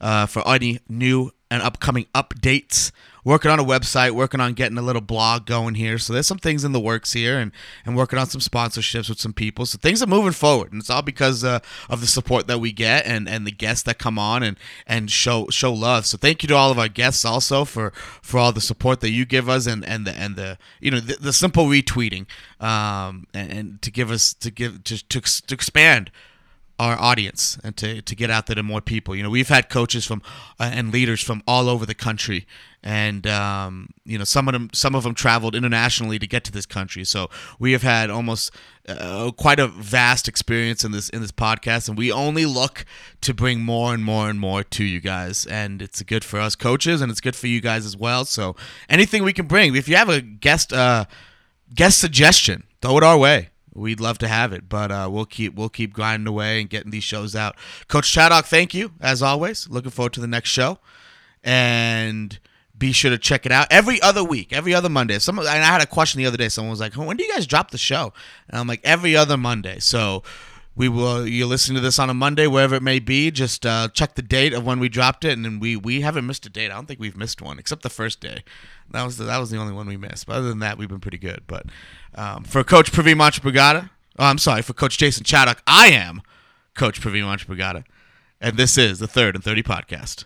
uh, for any new and upcoming updates. Working on a website, working on getting a little blog going here. So there's some things in the works here, and, and working on some sponsorships with some people. So things are moving forward, and it's all because uh, of the support that we get and, and the guests that come on and, and show show love. So thank you to all of our guests also for, for all the support that you give us and, and the and the you know the, the simple retweeting um and, and to give us to give to to, to expand our audience and to, to get out there to more people. You know, we've had coaches from uh, and leaders from all over the country, and um, you know, some of them some of them traveled internationally to get to this country. So we have had almost uh, quite a vast experience in this in this podcast, and we only look to bring more and more and more to you guys. And it's good for us coaches, and it's good for you guys as well. So anything we can bring, if you have a guest uh, guest suggestion, throw it our way. We'd love to have it, but uh, we'll keep we'll keep grinding away and getting these shows out. Coach Chaddock, thank you, as always. Looking forward to the next show. And be sure to check it out every other week, every other Monday. Some, and I had a question the other day. Someone was like, when do you guys drop the show? And I'm like, every other Monday. So we will. You're listening to this on a Monday, wherever it may be. Just uh, check the date of when we dropped it, and then we, we haven't missed a date. I don't think we've missed one, except the first day. That was the, that was the only one we missed. But other than that, we've been pretty good. But um, for Coach Praveen Mantrapragada, oh, I'm sorry, for Coach Jason Chaddock, I am Coach Praveen Mantrapragada, and this is the Third and thirty Podcast.